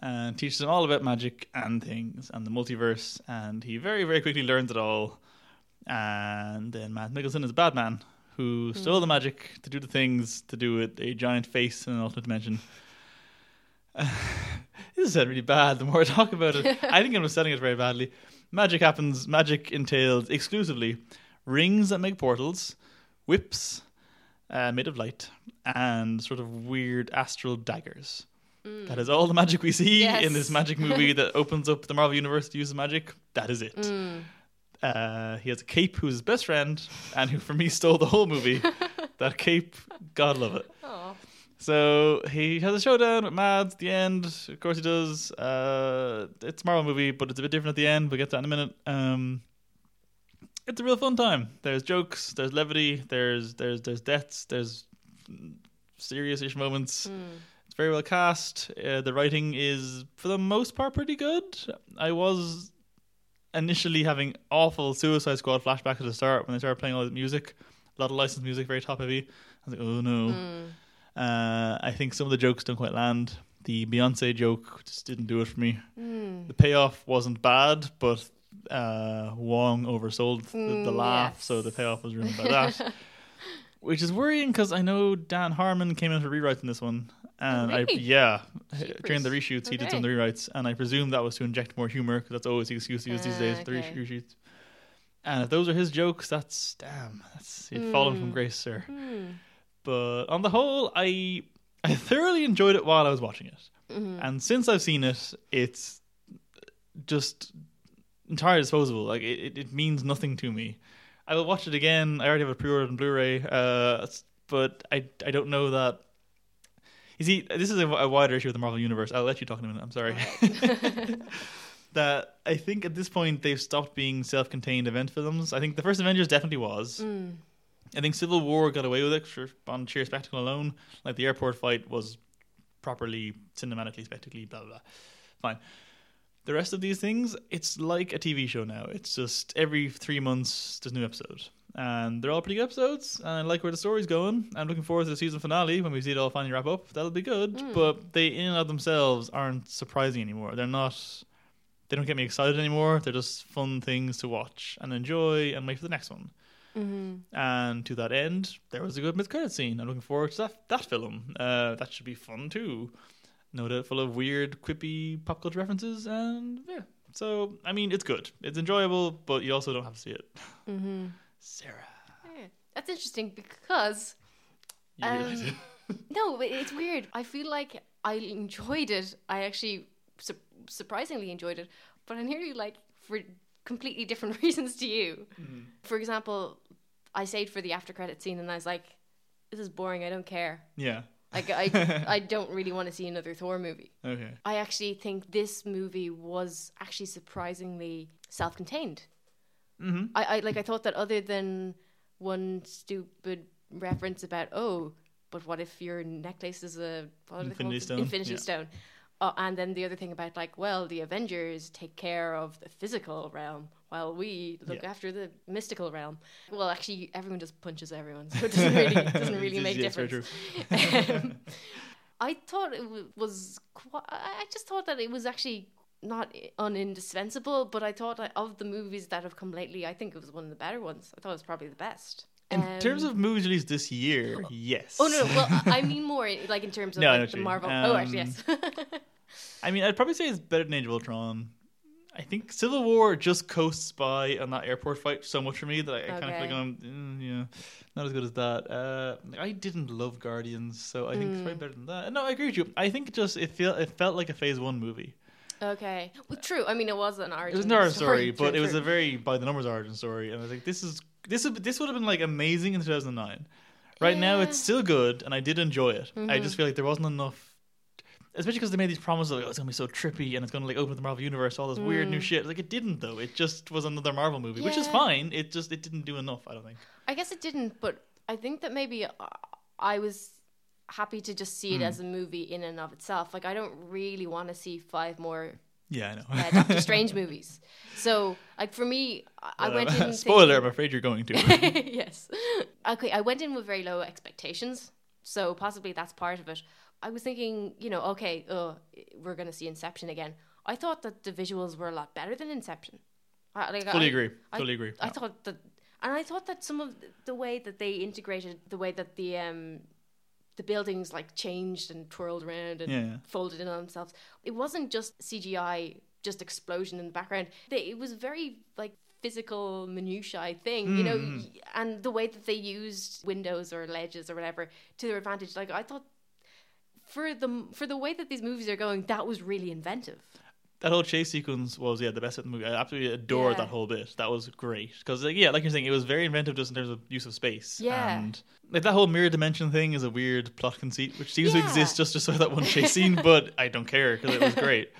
and teaches him all about magic and things and the multiverse. And he very, very quickly learns it all. And then Matt Mickelson is a bad man who stole the magic to do the things to do with a giant face in an alternate dimension. This is said really bad the more I talk about it. I think I'm selling it very badly. Magic happens. Magic entails exclusively rings that make portals, whips made of light, and sort of weird astral daggers. Mm. That is all the magic we see in this magic movie that opens up the Marvel Universe to use magic. That is it. Mm. He has a cape who's his best friend and who for me stole the whole movie. That cape, God love it. Aww. So he has a showdown with Mads at the end. Of course he does. It's a Marvel movie, but it's a bit different at the end. We'll get to that in a minute. It's a real fun time. There's jokes, there's levity, there's deaths, there's serious-ish moments. Mm. It's very well cast. The writing is, for the most part, pretty good. I was initially having awful Suicide Squad flashbacks at the start when they started playing all the music. A lot of licensed music, very top-heavy. I was like, oh no. Mm. I think some of the jokes don't quite land. The Beyonce joke just didn't do it for me. Mm. The payoff wasn't bad, but Wong oversold the laugh, so the payoff was ruined by that. Which is worrying because I know Dan Harmon came in for rewrites in this one. And really? During the reshoots, he did some of the rewrites. And I presume that was to inject more humor because that's always the excuse he uses these days, the reshoots. And if those are his jokes, that's he'd fallen from grace, sir. Mm. But on the whole, I thoroughly enjoyed it while I was watching it. Mm-hmm. And since I've seen it, it's just entirely disposable. Like it means nothing to me. I will watch it again. I already have it pre-ordered on Blu-ray. But I don't know that. You see, this is a wider issue with the Marvel Universe. I'll let you talk in a minute. I'm sorry. Right. That I think at this point they've stopped being self-contained event films. I think the first Avengers definitely was. Mm. I think Civil War got away with it on sheer spectacle alone. Like the airport fight was properly, cinematically, spectacally, blah, blah, blah. Fine. The rest of these things, it's like a TV show now. It's just every 3 months there's a new episode. And they're all pretty good episodes. And I like where the story's going. I'm looking forward to the season finale when we see it all finally wrap up. That'll be good. Mm. But they, in and of themselves, aren't surprising anymore. They're not... They don't get me excited anymore. They're just fun things to watch and enjoy and wait for the next one. Mm-hmm. And to that end, there was a good mid-credit scene. I'm looking forward to that film. That should be fun too. No doubt, full of weird, quippy pop culture references, and yeah. So, I mean, it's good. It's enjoyable, but you also don't have to see it. Mm-hmm. Sarah. Yeah. That's interesting because... You realize it? No, it's weird. I feel like I enjoyed it. I actually surprisingly enjoyed it, but I nearly for completely different reasons to you. Mm-hmm. For example, I stayed for the after credit scene and I was like, this is boring, I don't care. Yeah. Like, I don't really want to see another Thor movie. Okay. I actually think this movie was actually surprisingly self-contained. Mm-hmm. I thought that other than one stupid reference about, but what if your necklace is a... Infinity Stone. And then the other thing about, the Avengers take care of the physical realm while we look after the mystical realm. Well, actually, everyone just punches everyone, so it doesn't really make a difference. I thought it was... I just thought that it was actually not indispensable, but I thought of the movies that have come lately, I think it was one of the better ones. I thought it was probably the best. In terms of movies released this year, yes. Oh, no, well, I mean more, in terms of the Marvel... actually, yes. I mean, I'd probably say it's better than Age of Ultron. I think Civil War just coasts by on that airport fight so much for me that I kind of feel like I'm not as good as that. I didn't love Guardians, so I think it's probably better than that. No, I agree with you. I think it felt like a Phase 1 movie. Okay. Well, true. I mean, it was an origin story. It was an origin story, but it was a very by-the-numbers origin story. And I was like, this would have been amazing in 2009. Right now, it's still good, and I did enjoy it. Mm-hmm. I just feel like there wasn't enough, especially because they made these promises of it's going to be so trippy, and it's going to open up the Marvel Universe, all this weird new shit. It didn't, though. It just was another Marvel movie, which is fine. It just didn't do enough, I don't think. I guess it didn't, but I think that maybe I was happy to just see it as a movie in and of itself. I don't really want to see 5 more... Yeah, I know. Doctor Strange movies. So, for me, I went in... Spoiler, I'm afraid you're going to. Yes. Okay, I went in with very low expectations, so possibly that's part of it. I was thinking, we're going to see Inception again. I thought that the visuals were a lot better than Inception. I fully agree. I thought that... And I thought that some of the way that they integrated, the way that the the buildings like changed and twirled around and folded in on themselves. It wasn't just CGI, just explosion in the background. It was very like physical minutiae thing, you know, and the way that they used windows or ledges or whatever to their advantage. Like I thought for the way that these movies are going, that was really inventive. That whole chase sequence was, the best of the movie. I absolutely adored that whole bit. That was great. Because, like you're saying, it was very inventive just in terms of use of space. Yeah. And like, that whole mirror dimension thing is a weird plot conceit, which seems to exist just for that one chase scene, but I don't care because it was great.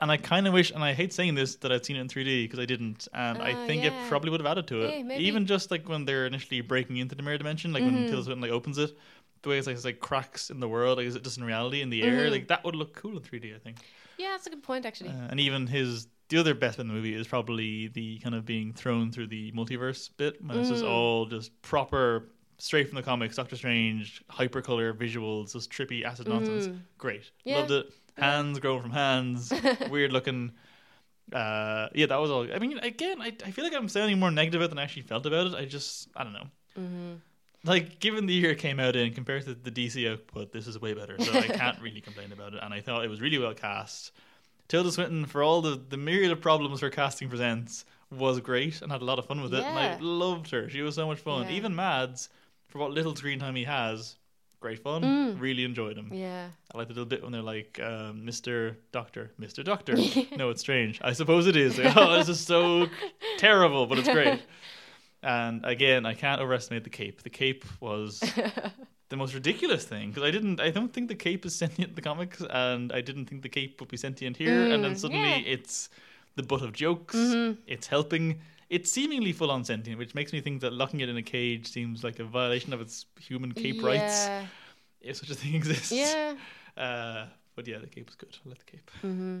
And I kind of wish, and I hate saying this, that I'd seen it in 3D because I didn't. And I think it probably would have added to it. Yeah, even just like when they're initially breaking into the mirror dimension, like when Tilda Swinton like, opens it, the way it's like cracks in the world, like is it just in reality, in the air? Like that would look cool in 3D, I think. Yeah, that's a good point, actually. And even the other best in the movie is probably the kind of being thrown through the multiverse bit. And it's just all just proper, straight from the comics, Doctor Strange, hypercolor visuals, just trippy acid nonsense. Great. Yeah. Loved it. Hands growing from hands. Weird looking. That was all. I mean, again, I feel like I'm sounding more negative than I actually felt about it. I don't know. Mm-hmm. Like, given the year it came out in, compared to the DC output, this is way better. So I can't really complain about it. And I thought it was really well cast. Tilda Swinton, for all the myriad of problems her casting presents, was great and had a lot of fun with it. And I loved her. She was so much fun. Yeah. Even Mads, for what little screen time he has, great fun. Really enjoyed him. Yeah. I like the little bit when they're like, Mr. Doctor. No, it's strange. I suppose it is. Like, oh, this is so terrible, but it's great. And again, I can't overestimate the cape. The cape was the most ridiculous thing because I don't think the cape is sentient in the comics, and I didn't think the cape would be sentient here. And then suddenly it's the butt of jokes. It's helping. It's seemingly full on sentient, which makes me think that locking it in a cage seems like a violation of its human cape rights, if such a thing exists. Yeah. But yeah, the cape was good. I like the cape. Mm-hmm.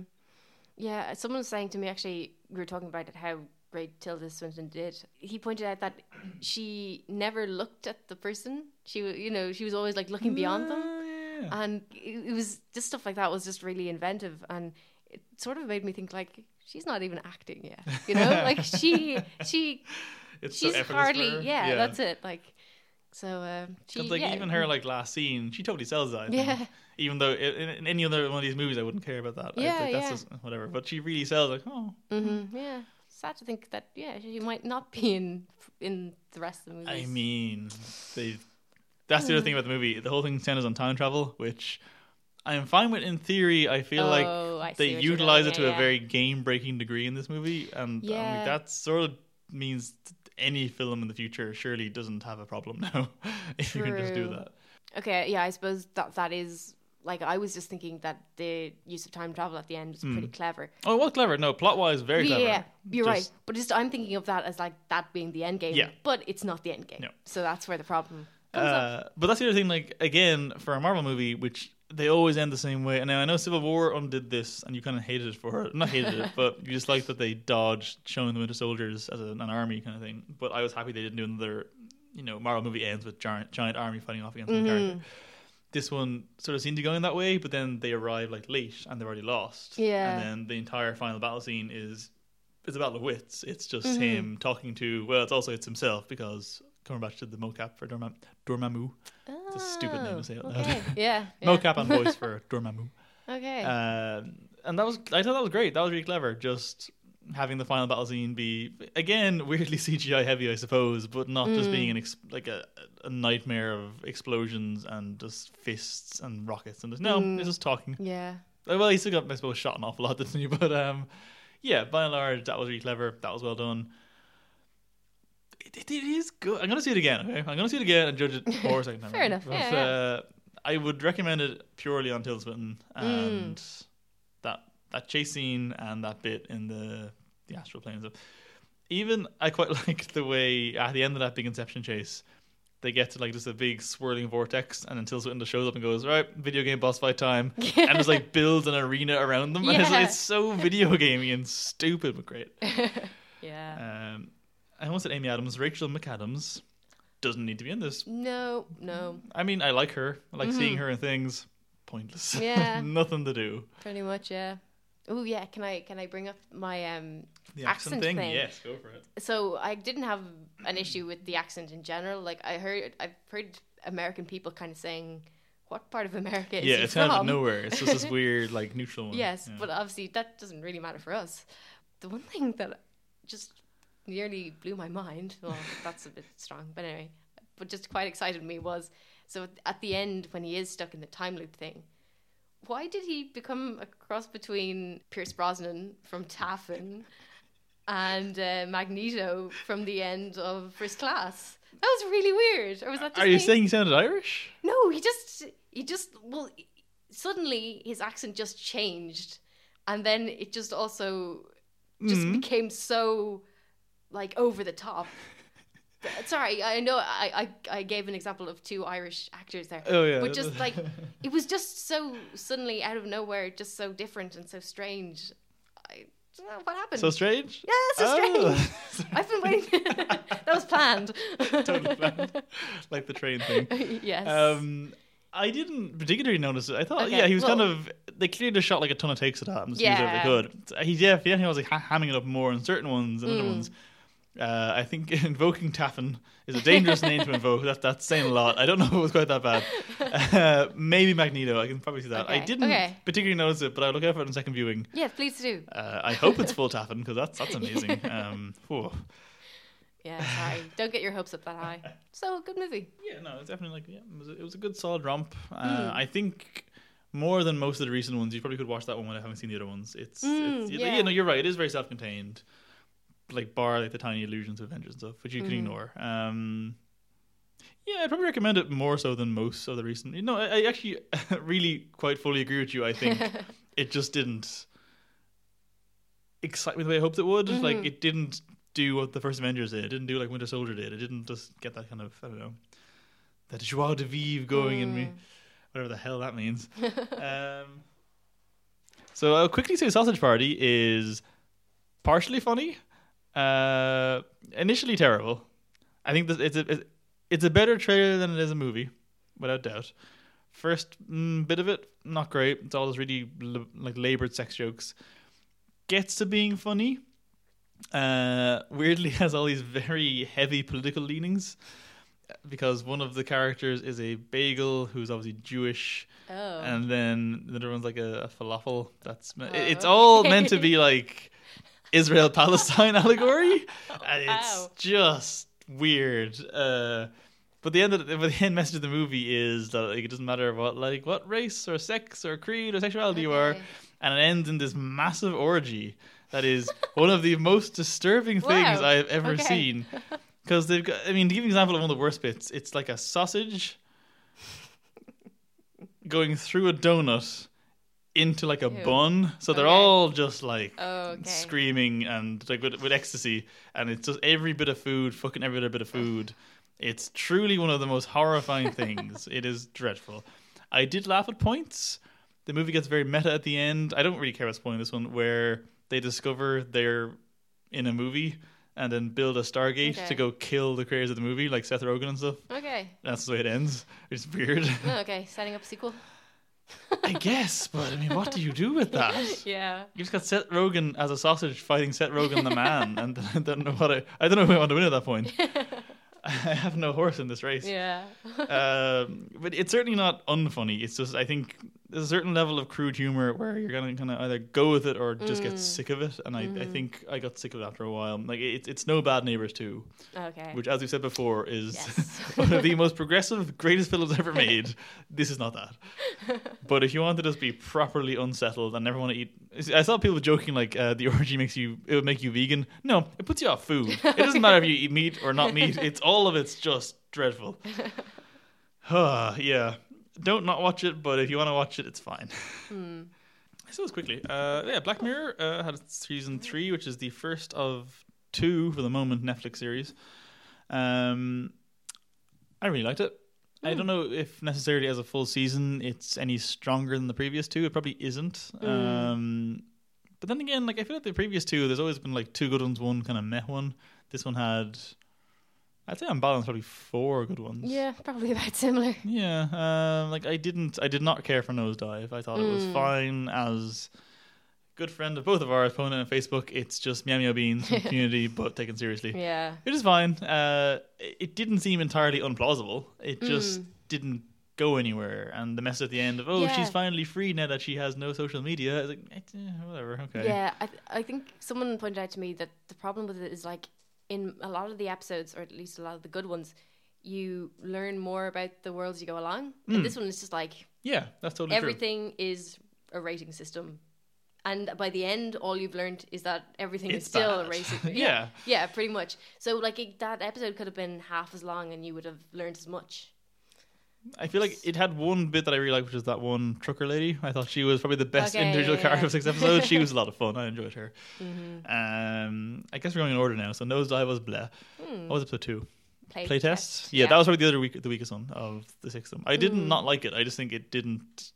Yeah, someone was saying to me actually, we were talking about it how great Tilda Swinton did. He pointed out that she never looked at the person. She was always like looking beyond them, and it was just stuff like that was just really inventive, and it sort of made me think like she's not even acting yet, like she she's so hardly that's it like. So even her like last scene, she totally sells that. I think. Even though in any other one of these movies, I wouldn't care about that. Yeah, like, that's just whatever. But she really sells like yeah. Sad to think that she might not be in the rest of the movie. I mean, that's the other thing about the movie. The whole thing centers on time travel, which I'm fine with in theory. I feel like they utilize it to a very game-breaking degree in this movie, and like, that sort of means any film in the future surely doesn't have a problem now if you can just do that. Okay, yeah, I suppose that is. Like, I was just thinking that the use of time travel at the end was pretty clever. Oh, it was clever. No, plot-wise, very clever. Yeah, you're right. But I'm thinking of that as, like, that being the end game. Yeah. But it's not the end game. No. So that's where the problem comes up. But that's the other thing, like, again, for a Marvel movie, which they always end the same way. And now I know Civil War undid this, and you kind of hated it for it. Not hated it, but you just liked that they dodged showing the Winter Soldiers as an army kind of thing. But I was happy they didn't do another, Marvel movie ends with giant army fighting off against the character. This one sort of seemed to go in that way, but then they arrive like late and they're already lost. Yeah. And then the entire final battle scene is a battle of wits. It's just him talking to, it's himself because coming back to the mocap for Dormammu. Oh, it's a stupid name to say out loud. Yeah. Mocap and voice for Dormammu. Okay. And I thought that was great. That was really clever. Just having the final battle scene be, again, weirdly CGI heavy, I suppose, but not just being a nightmare of explosions and just fists and rockets and it's just talking. Yeah. Well, he still got, I suppose, shot an awful lot, didn't he? But by and large, that was really clever. That was well done. It is good. I'm going to see it again, okay? I'm going to see it again and judge it for a second time. Fair enough. But, I would recommend it purely on Tilda Swinton and that chase scene and that bit in the astral planes. Even I quite like the way at the end of that big Inception chase, they get to like just a big swirling vortex, and until Swinton shows up and goes, right, video game boss fight time, and just like builds an arena around them. Yeah. And it's so video gamey and stupid, but great. Yeah. I almost said Amy Adams. Rachel McAdams doesn't need to be in this. No. I mean, I like her. I like seeing her in things. Pointless. Yeah. Nothing to do. Pretty much, yeah. Oh yeah, can I bring up my the accent thing? Yes, go for it. So I didn't have an issue with the accent in general. Like I've heard American people kind of saying what part of America is he from? Yeah, it's kind of out of nowhere. It's just this weird, like, neutral one. Yes, yeah. But obviously that doesn't really matter for us. The one thing that just nearly blew my mind, well, that's a bit strong, but anyway, but just quite excited me was, so at the end when he is stuck in the time loop thing, why did he become a cross between Pierce Brosnan from Taffin and Magneto from the end of First Class? That was really weird. Or was that? Are you saying he sounded Irish? No, he just. Well, suddenly his accent just changed, and then it just also just became so like over the top. Sorry, I know I gave an example of two Irish actors there. Oh, yeah. But just like, it was just so suddenly out of nowhere, just so different and so strange. I don't know what happened. So strange? Yeah, so strange. I've been waiting. That was planned. Totally planned. Like the train thing. Yes. I didn't particularly notice it. I thought, okay. Yeah, he was kind of... They clearly just shot like a ton of takes at that. Yeah. They could. He was like hamming it up more on certain ones and other ones. I think invoking Taffin is a dangerous name to invoke. That's saying a lot. I don't know if it was quite that bad. Maybe Magneto. I can probably see that. Okay. I didn't particularly notice it, but I'll look out for it in second viewing. Yeah, please do. I hope it's full Taffin, because that's amazing. Yeah, sorry. Don't get your hopes up that high. So, good movie. Yeah, no, it's definitely it was a good solid romp. I think more than most of the recent ones, you probably could watch that one when I haven't seen the other ones. You're right. It is very self-contained. Like bar like the tiny allusions of Avengers and stuff, which you can ignore. I'd probably recommend it more so than most of the recent. You know, I actually really quite fully agree with you. I think it just didn't excite me the way I hoped it would. Like it didn't do what the first Avengers did. It didn't do like Winter Soldier did. It didn't just get that kind of that joie de vivre going in me, whatever the hell that means. So I'll quickly say Sausage Party is partially funny. Initially terrible. I think it's a better trailer than it is a movie, without doubt. First bit of it, not great. It's all those really labored sex jokes. Gets to being funny. Weirdly has all these very heavy political leanings, because one of the characters is a bagel who's obviously Jewish, and then the other one's like a falafel. It's all meant to be like Israel-Palestine allegory, and it's just weird. But the end message of the movie is that it doesn't matter what race or sex or creed or sexuality you are, and it ends in this massive orgy that is one of the most disturbing things I've ever seen. Because they've got, to give you an example of one of the worst bits, it's like a sausage going through a donut into like a bun, so they're all just like screaming and like with ecstasy, and it's just every bit of food, fucking every other bit of food. It's truly one of the most horrifying things. It is dreadful. I did laugh at points. The movie gets very meta at the end. I don't really care about spoiling this one, where they discover they're in a movie and then build a Stargate to go kill the creators of the movie, like Seth Rogen and stuff. That's the way it ends. It's weird. Setting up a sequel. I guess, but what do you do with that? Yeah, you just got Seth Rogen as a sausage fighting Seth Rogen the man, and I don't know who I want to win at that point. I have no horse in this race. Yeah, but it's certainly not unfunny. It's just I think there's a certain level of crude humor where you're gonna kind of either go with it or just get sick of it, and I think I got sick of it after a while. Like it's no Bad Neighbors 2, which, as we said before, is one of the most progressive, greatest films ever made. This is not that. But if you want to just be properly unsettled and never want to eat, I saw people joking like the orgy it would make you vegan. No, it puts you off food. It doesn't matter if you eat meat or not meat. All of it's just dreadful. Don't not watch it, but if you want to watch it, it's fine. So it's quickly. Black Mirror had season 3, which is the first of 2 for the moment Netflix series. I really liked it. I don't know if necessarily as a full season it's any stronger than the previous 2. It probably isn't. But then again, I feel like the previous 2, there's always been 2 good ones, 1 kind of meh one. This one had, I'd say on balance, probably 4 good ones. Yeah, probably about similar. Yeah, I did not care for Nosedive. I thought it was fine. As a good friend of both of ours, Pona and Facebook, it's just meow meow beans from Community, but taken seriously. Yeah, it is fine. It didn't seem entirely unplausible. It just didn't go anywhere, and the mess at the end of she's finally free now that she has no social media. I was like, whatever, okay. Yeah, I think someone pointed out to me that the problem with it is, like, in a lot of the episodes, or at least a lot of the good ones, you learn more about the world as you go along. Mm. And this one is just like, yeah, that's totally everything true. Is a rating system. And by the end, all you've learned is that everything is still racing. Yeah. Yeah, pretty much. So, like, that episode could have been half as long and you would have learned as much. I feel like it had one bit that I really liked, which was that one trucker lady. I thought she was probably the best individual character of 6 episodes. She was a lot of fun. I enjoyed her. Mm-hmm. I guess we're going in order now. So, Nosedive was bleh. Mm. What was episode 2? Playtest. Yeah, that was probably the weakest one of the 6 of them. I didn't not like it. I just think it didn't...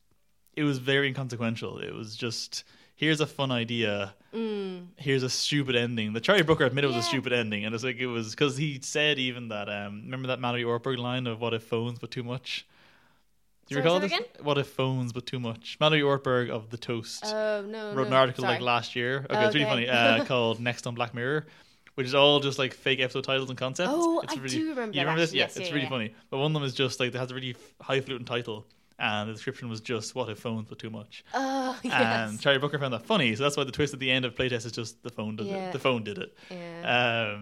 It was very inconsequential. It was just... Here's a fun idea. Mm. Here's a stupid ending. The Charlie Brooker admitted it was a stupid ending, and it's like it was because he said even that. Remember that Mallory Ortberg line of "What if phones but too much"? Do you recall this? Again? What if phones but too much? Mallory Ortberg of The Toast wrote an article like last year. Okay, it's really funny. Called "Next on Black Mirror," which is all just like fake episode titles and concepts. Oh, it's do remember. You remember this? Yes, it's really funny. But one of them is just like it has a really highfalutin title. And the description was just, what if phones were too much? Oh, yes. And Charlie Brooker found that funny, so that's why the twist at the end of Playtest is just the phone did it. The phone did it. Yeah.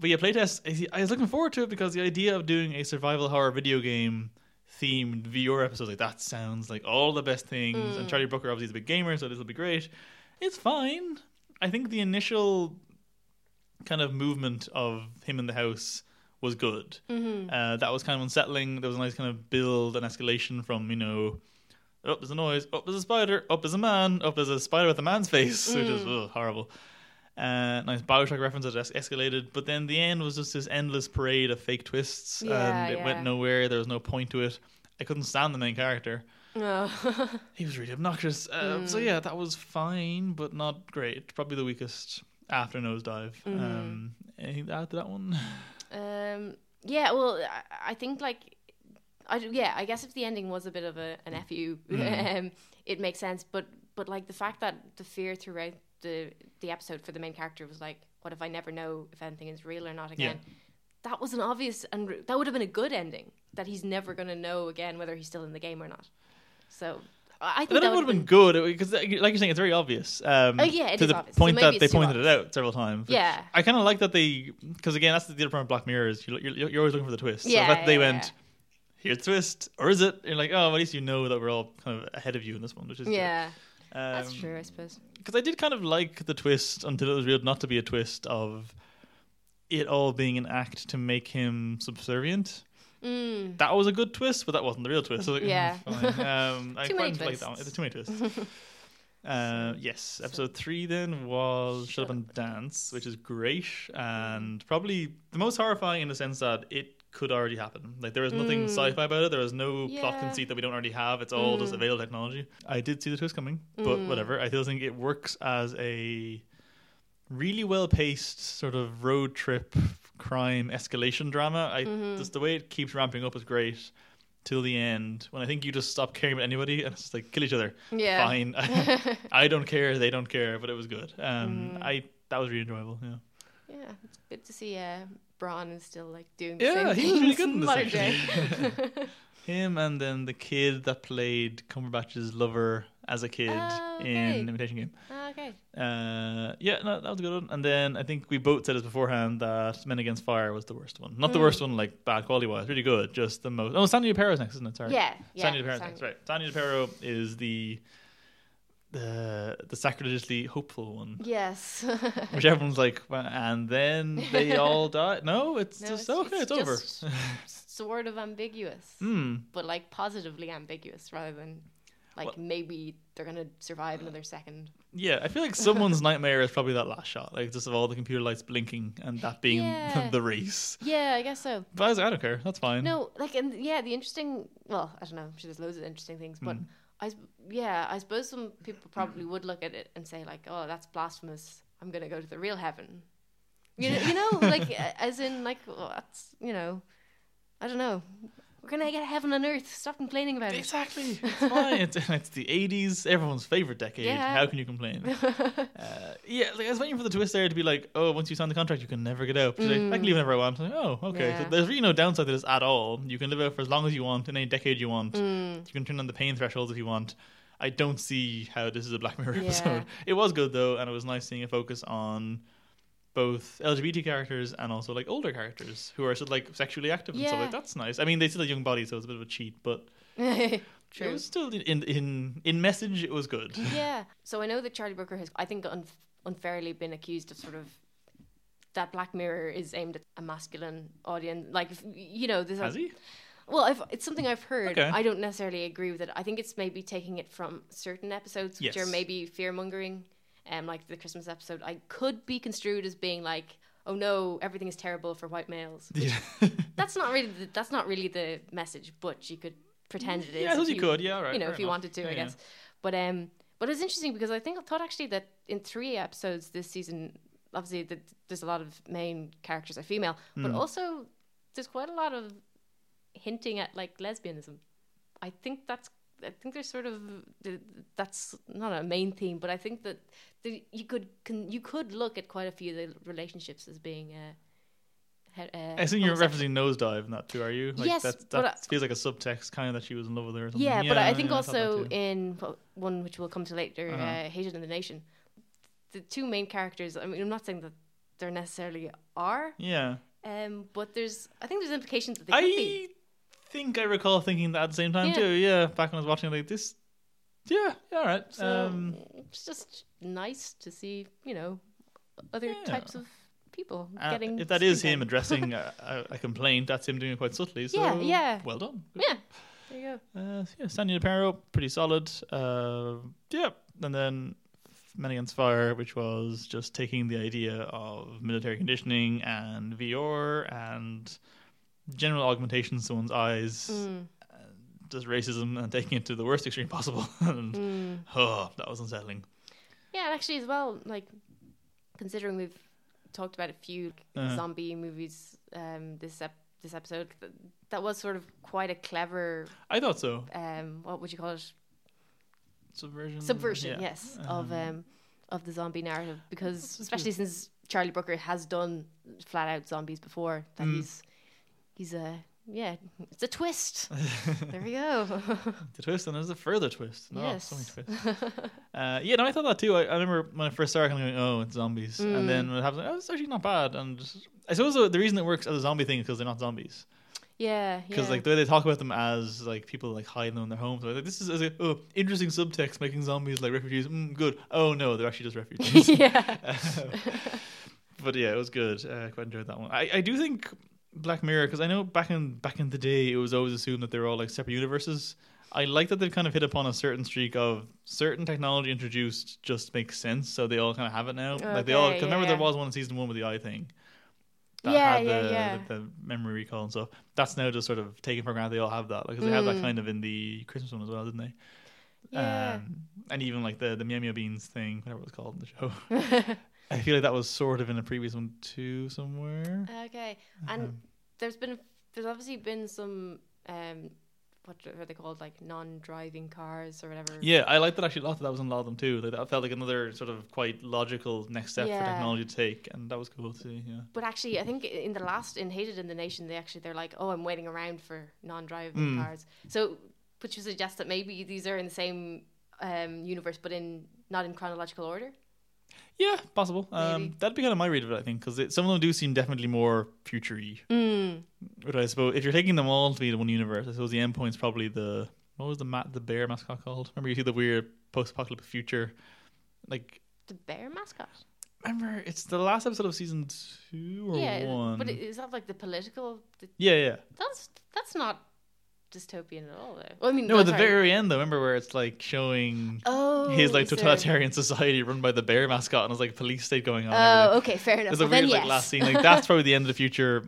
But yeah, Playtest, I was looking forward to it because the idea of doing a survival horror video game themed VR episode, like that sounds like all the best things. Mm. And Charlie Brooker obviously is a big gamer, so this will be great. It's fine. I think the initial kind of movement of him in the house was good. Mm-hmm. That was kind of unsettling. There was a nice kind of build and escalation from, you know, up there's a noise, up there's a spider, up there's a man, up there's a spider with a man's face, which is horrible. Nice Bioshock reference that escalated. But then the end was just this endless parade of fake twists, and it went nowhere. There was no point to it. I couldn't stand the main character. No. He was really obnoxious. So yeah, that was fine, but not great. Probably the weakest after Nosedive. Mm-hmm. Anything to add to that one? Yeah, well, I think, like, I guess if the ending was a bit of an FU, it makes sense. But like, the fact that the fear throughout the episode for the main character was like, what if I never know if anything is real or not again? Yeah. That was an obvious, and that would have been a good ending, that he's never going to know again whether he's still in the game or not. So... I think that would have been good because, like you're saying, it's very obvious. It to is the obvious. Point so that they pointed obvious. It out several times. Yeah, I kind of like that they because again, that's the other problem of Black Mirror is you're always looking for the twist. Yeah, so the fact they went here's the twist, or is it? You're like, oh, well, at least you know that we're all kind of ahead of you in this one, which is good. That's true, I suppose. Because I did kind of like the twist until it was revealed not to be a twist of it all being an act to make him subservient. Mm. That was a good twist, but that wasn't the real twist. So like, I quite like that one. It's too many twists. Yes, episode 3 then was Shut Up and Dance, which is great and probably the most horrifying in the sense that it could already happen. Like there is nothing sci-fi about it. There is no plot conceit that we don't already have. It's all just available technology. I did see the twist coming, but whatever. I still think it works as a really well-paced sort of road trip crime escalation drama. Just the way it keeps ramping up is great till the end when I think you just stop caring about anybody and it's just like kill each other. Yeah, fine. I don't care. They don't care. But it was good. That was really enjoyable. Yeah, it's good to see. Bron is still like doing the same things. He's really good in this actually. Him and then the kid that played Cumberbatch's lover as a kid in Imitation Game. That was a good one. And then I think we both said this beforehand that Men Against Fire was the worst one. Not the worst one, like bad quality wise, really good. Just the most. Oh, Sandy DePero's next, isn't it? Sorry. Yeah. Sandy DePero's next, right? Sandy DePero is the sacrilegiously hopeful one. Yes. Which everyone's like, well, and then they all die. No, it's over. Sort of ambiguous, but like positively ambiguous rather than like maybe they're gonna survive another second. Yeah, I feel like someone's nightmare is probably that last shot, like just of all the computer lights blinking and that being the race. Yeah, I guess so. But I was like, I don't care, that's fine. No, like and the interesting. Well, I don't know. I'm sure there's loads of interesting things, but I suppose some people probably would look at it and say like, oh, that's blasphemous. I'm gonna go to the real heaven. You know, like as in like well, that's you know. I don't know. We're going to get heaven and earth. Stop complaining about it. Exactly. It's fine. It's the 80s, everyone's favourite decade. Yeah. How can you complain? I was waiting for the twist there to be like, oh, once you sign the contract, you can never get out. Like, I can leave whenever I want. I'm like, oh, okay. Yeah. So there's really no downside to this at all. You can live out for as long as you want, in any decade you want. You can turn on the pain thresholds if you want. I don't see how this is a Black Mirror episode. It was good, though, and it was nice seeing a focus on both LGBT characters and also like older characters who are still like sexually active and stuff like that's nice. I mean, they still have young bodies, so it's a bit of a cheat, but True. It was still in message. It was good. Yeah. So I know that Charlie Brooker has, I think, unfairly been accused of sort of that Black Mirror is aimed at a masculine audience. Like, you know, this has he? Well, it's something I've heard. Okay. I don't necessarily agree with it. I think it's maybe taking it from certain episodes, which are maybe fear-mongering. Like the Christmas episode, I could be construed as being like, "Oh no, everything is terrible for white males." That's not really the message, but you could pretend it is. Yeah, I suppose you could. Yeah, all right. You know, if you wanted to, I guess. But it's interesting because I thought actually that in 3 episodes this season, obviously there's a lot of main characters are female, but also there's quite a lot of hinting at like lesbianism. I think there's sort of, that's not a main theme, but I think that you could look at quite a few of the relationships as being. I think you're referencing Nosedive in that too, are you? Like, yes, that feels like a subtext kind of that she was in love with her. Or something. Yeah, but I think also in one which we'll come to later, Hated in the Nation, the two main characters. I mean, I'm not saying that there necessarily are. Yeah. But I think there's implications that they could be. I think I recall thinking that at the same time too. Yeah, back when I was watching like this. Yeah, all right. So it's just nice to see, you know, other types of people getting. If that is him addressing a complaint, that's him doing it quite subtly. So yeah. Well done. Good. Yeah, there you go. Sandy DeParo, pretty solid. And then Men Against Fire, which was just taking the idea of military conditioning and VR and general augmentation to one's eyes, just racism, and taking it to the worst extreme possible. And that was unsettling. Yeah, actually as well, like, considering we've talked about a few zombie movies this episode, that was sort of quite a clever, I thought so, what would you call it, subversion of the zombie narrative, because especially since Charlie Brooker has done flat out zombies before, that it's a twist. There we go. The twist, and there's a further twist. No, so many twists. I thought that too. I remember when I first started kind of going, oh, it's zombies. And then when it happens, it's actually not bad. And I suppose the reason it works as a zombie thing is because they're not zombies. Yeah, because like the way they talk about them as like people like hiding them in their homes, like this is like, oh, interesting subtext, making zombies like refugees. Good. Oh no, they're actually just refugees. But yeah, it was good. I quite enjoyed that one. I do think Black Mirror, because I know back in the day it was always assumed that they were all like separate universes. I like that they've kind of hit upon a certain streak of certain technology introduced just makes sense, so they all kind of have it now. Okay, like they all, because remember there was one in season 1 with the eye thing that had the memory recall and stuff. That's now just sort of taken for granted. They all have that, like, because they have that kind of in the Christmas one as well, didn't they? Yeah. And even like the Meow Meow Beans thing, whatever it was called in the show. I feel like that was sort of in a previous one too, somewhere. Okay, and there's obviously been some what are they called, like non-driving cars or whatever. Yeah, I like that actually a lot. That was in a lot of them too. Like, that felt like another sort of quite logical next step for technology to take, and that was cool too. Yeah. But actually, I think in the last in Hated in the Nation, they're like, oh, I'm waiting around for non-driving cars. So, would you suggest that maybe these are in the same universe, but not in chronological order? Yeah, possible. That'd be kind of my read of it, I think, because some of them do seem definitely more future-y. But I suppose if you're taking them all to be the one universe, I suppose the end point's probably what was the bear mascot called? Remember you see the weird post-apocalyptic future, like the bear mascot. Remember, it's the last episode of season 2 or 1. But is that like the political? Yeah. That's not dystopian at all, though. Well, I mean, no, at the very end, though, remember where it's like showing his like totalitarian society run by the bear mascot, and it's like police state going on. Oh, okay, fair enough. There's a weird like last scene, like that's probably the end of the future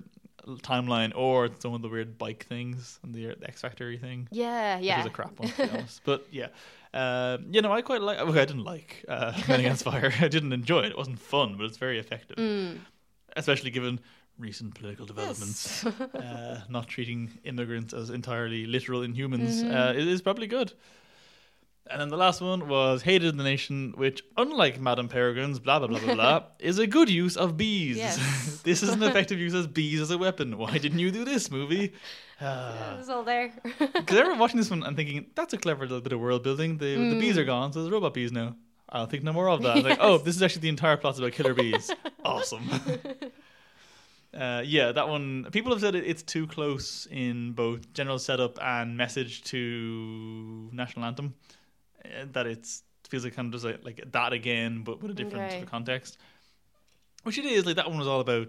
timeline, or some of the weird bike things and the X Factory thing. Yeah. Which is a crap one, to be honest. But yeah, I quite like. Okay, I didn't like Men Against Fire. I didn't enjoy it. It wasn't fun, but it's very effective, especially given recent political developments, yes. Not treating immigrants as entirely literal inhumans, mm-hmm. Is probably good. And then the last one was Hated the Nation, which, unlike Madame Peregrine's blah, blah, blah, blah, blah, is a good use of bees. Yes. This is an effective use of bees as a weapon. Why didn't you do this movie? It was all there. Because I remember watching this one and thinking, that's a clever little bit of world building. The bees are gone, so there's robot bees now. I'll think no more of that. Yes. Like, oh, this is actually the entire plot's about killer bees. Awesome. Yeah, that one, people have said it's too close in both general setup and message to National Anthem. That feels like kind of just like that again, but with a different sort of context. Which it is, like that one was all about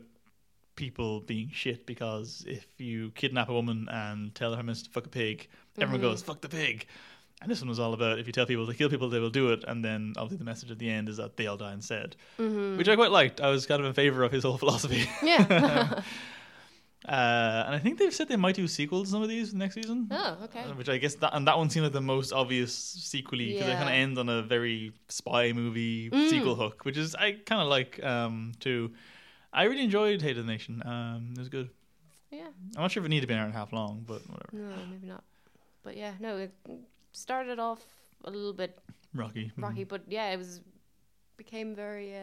people being shit, because if you kidnap a woman and tell her to fuck a pig, everyone goes, fuck the pig. And this one was all about if you tell people to kill people, they will do it. And then obviously the message at the end is that they all die instead, which I quite liked. I was kind of in favor of his whole philosophy. Yeah. And I think they've said they might do sequels to some of these next season. Oh, okay. Which I guess that one seemed like the most obvious sequel-y, because it kind of ends on a very spy movie sequel hook, which is I kind of like too. I really enjoyed Hate of the Nation. It was good. Yeah. I'm not sure if it needed to be an hour and a half long, but whatever. No, maybe not. But yeah, no, it started off a little bit rocky, but yeah, it became very.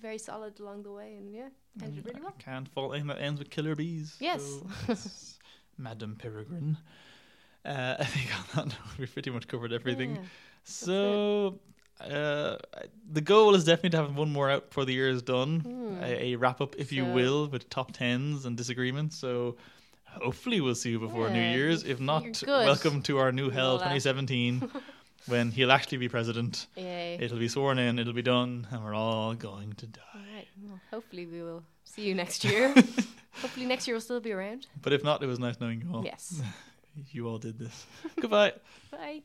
Very solid along the way, and yeah, ended really well. I can't fault anything that ends with killer bees. Yes. So Madame Peregrine. I think on that note, we pretty much covered everything. Yeah, so the goal is definitely to have one more out before the year is done. A wrap-up, if you will, with top tens and disagreements. So hopefully we'll see you before New Year's. If not, welcome to our new hell, 2017. When he'll actually be president. Yay. It'll be sworn in, it'll be done, and we're all going to die. All right. Well, hopefully we will see you next year. Hopefully next year we'll still be around. But if not, it was nice knowing you all. Yes. You all did this. Goodbye. Bye.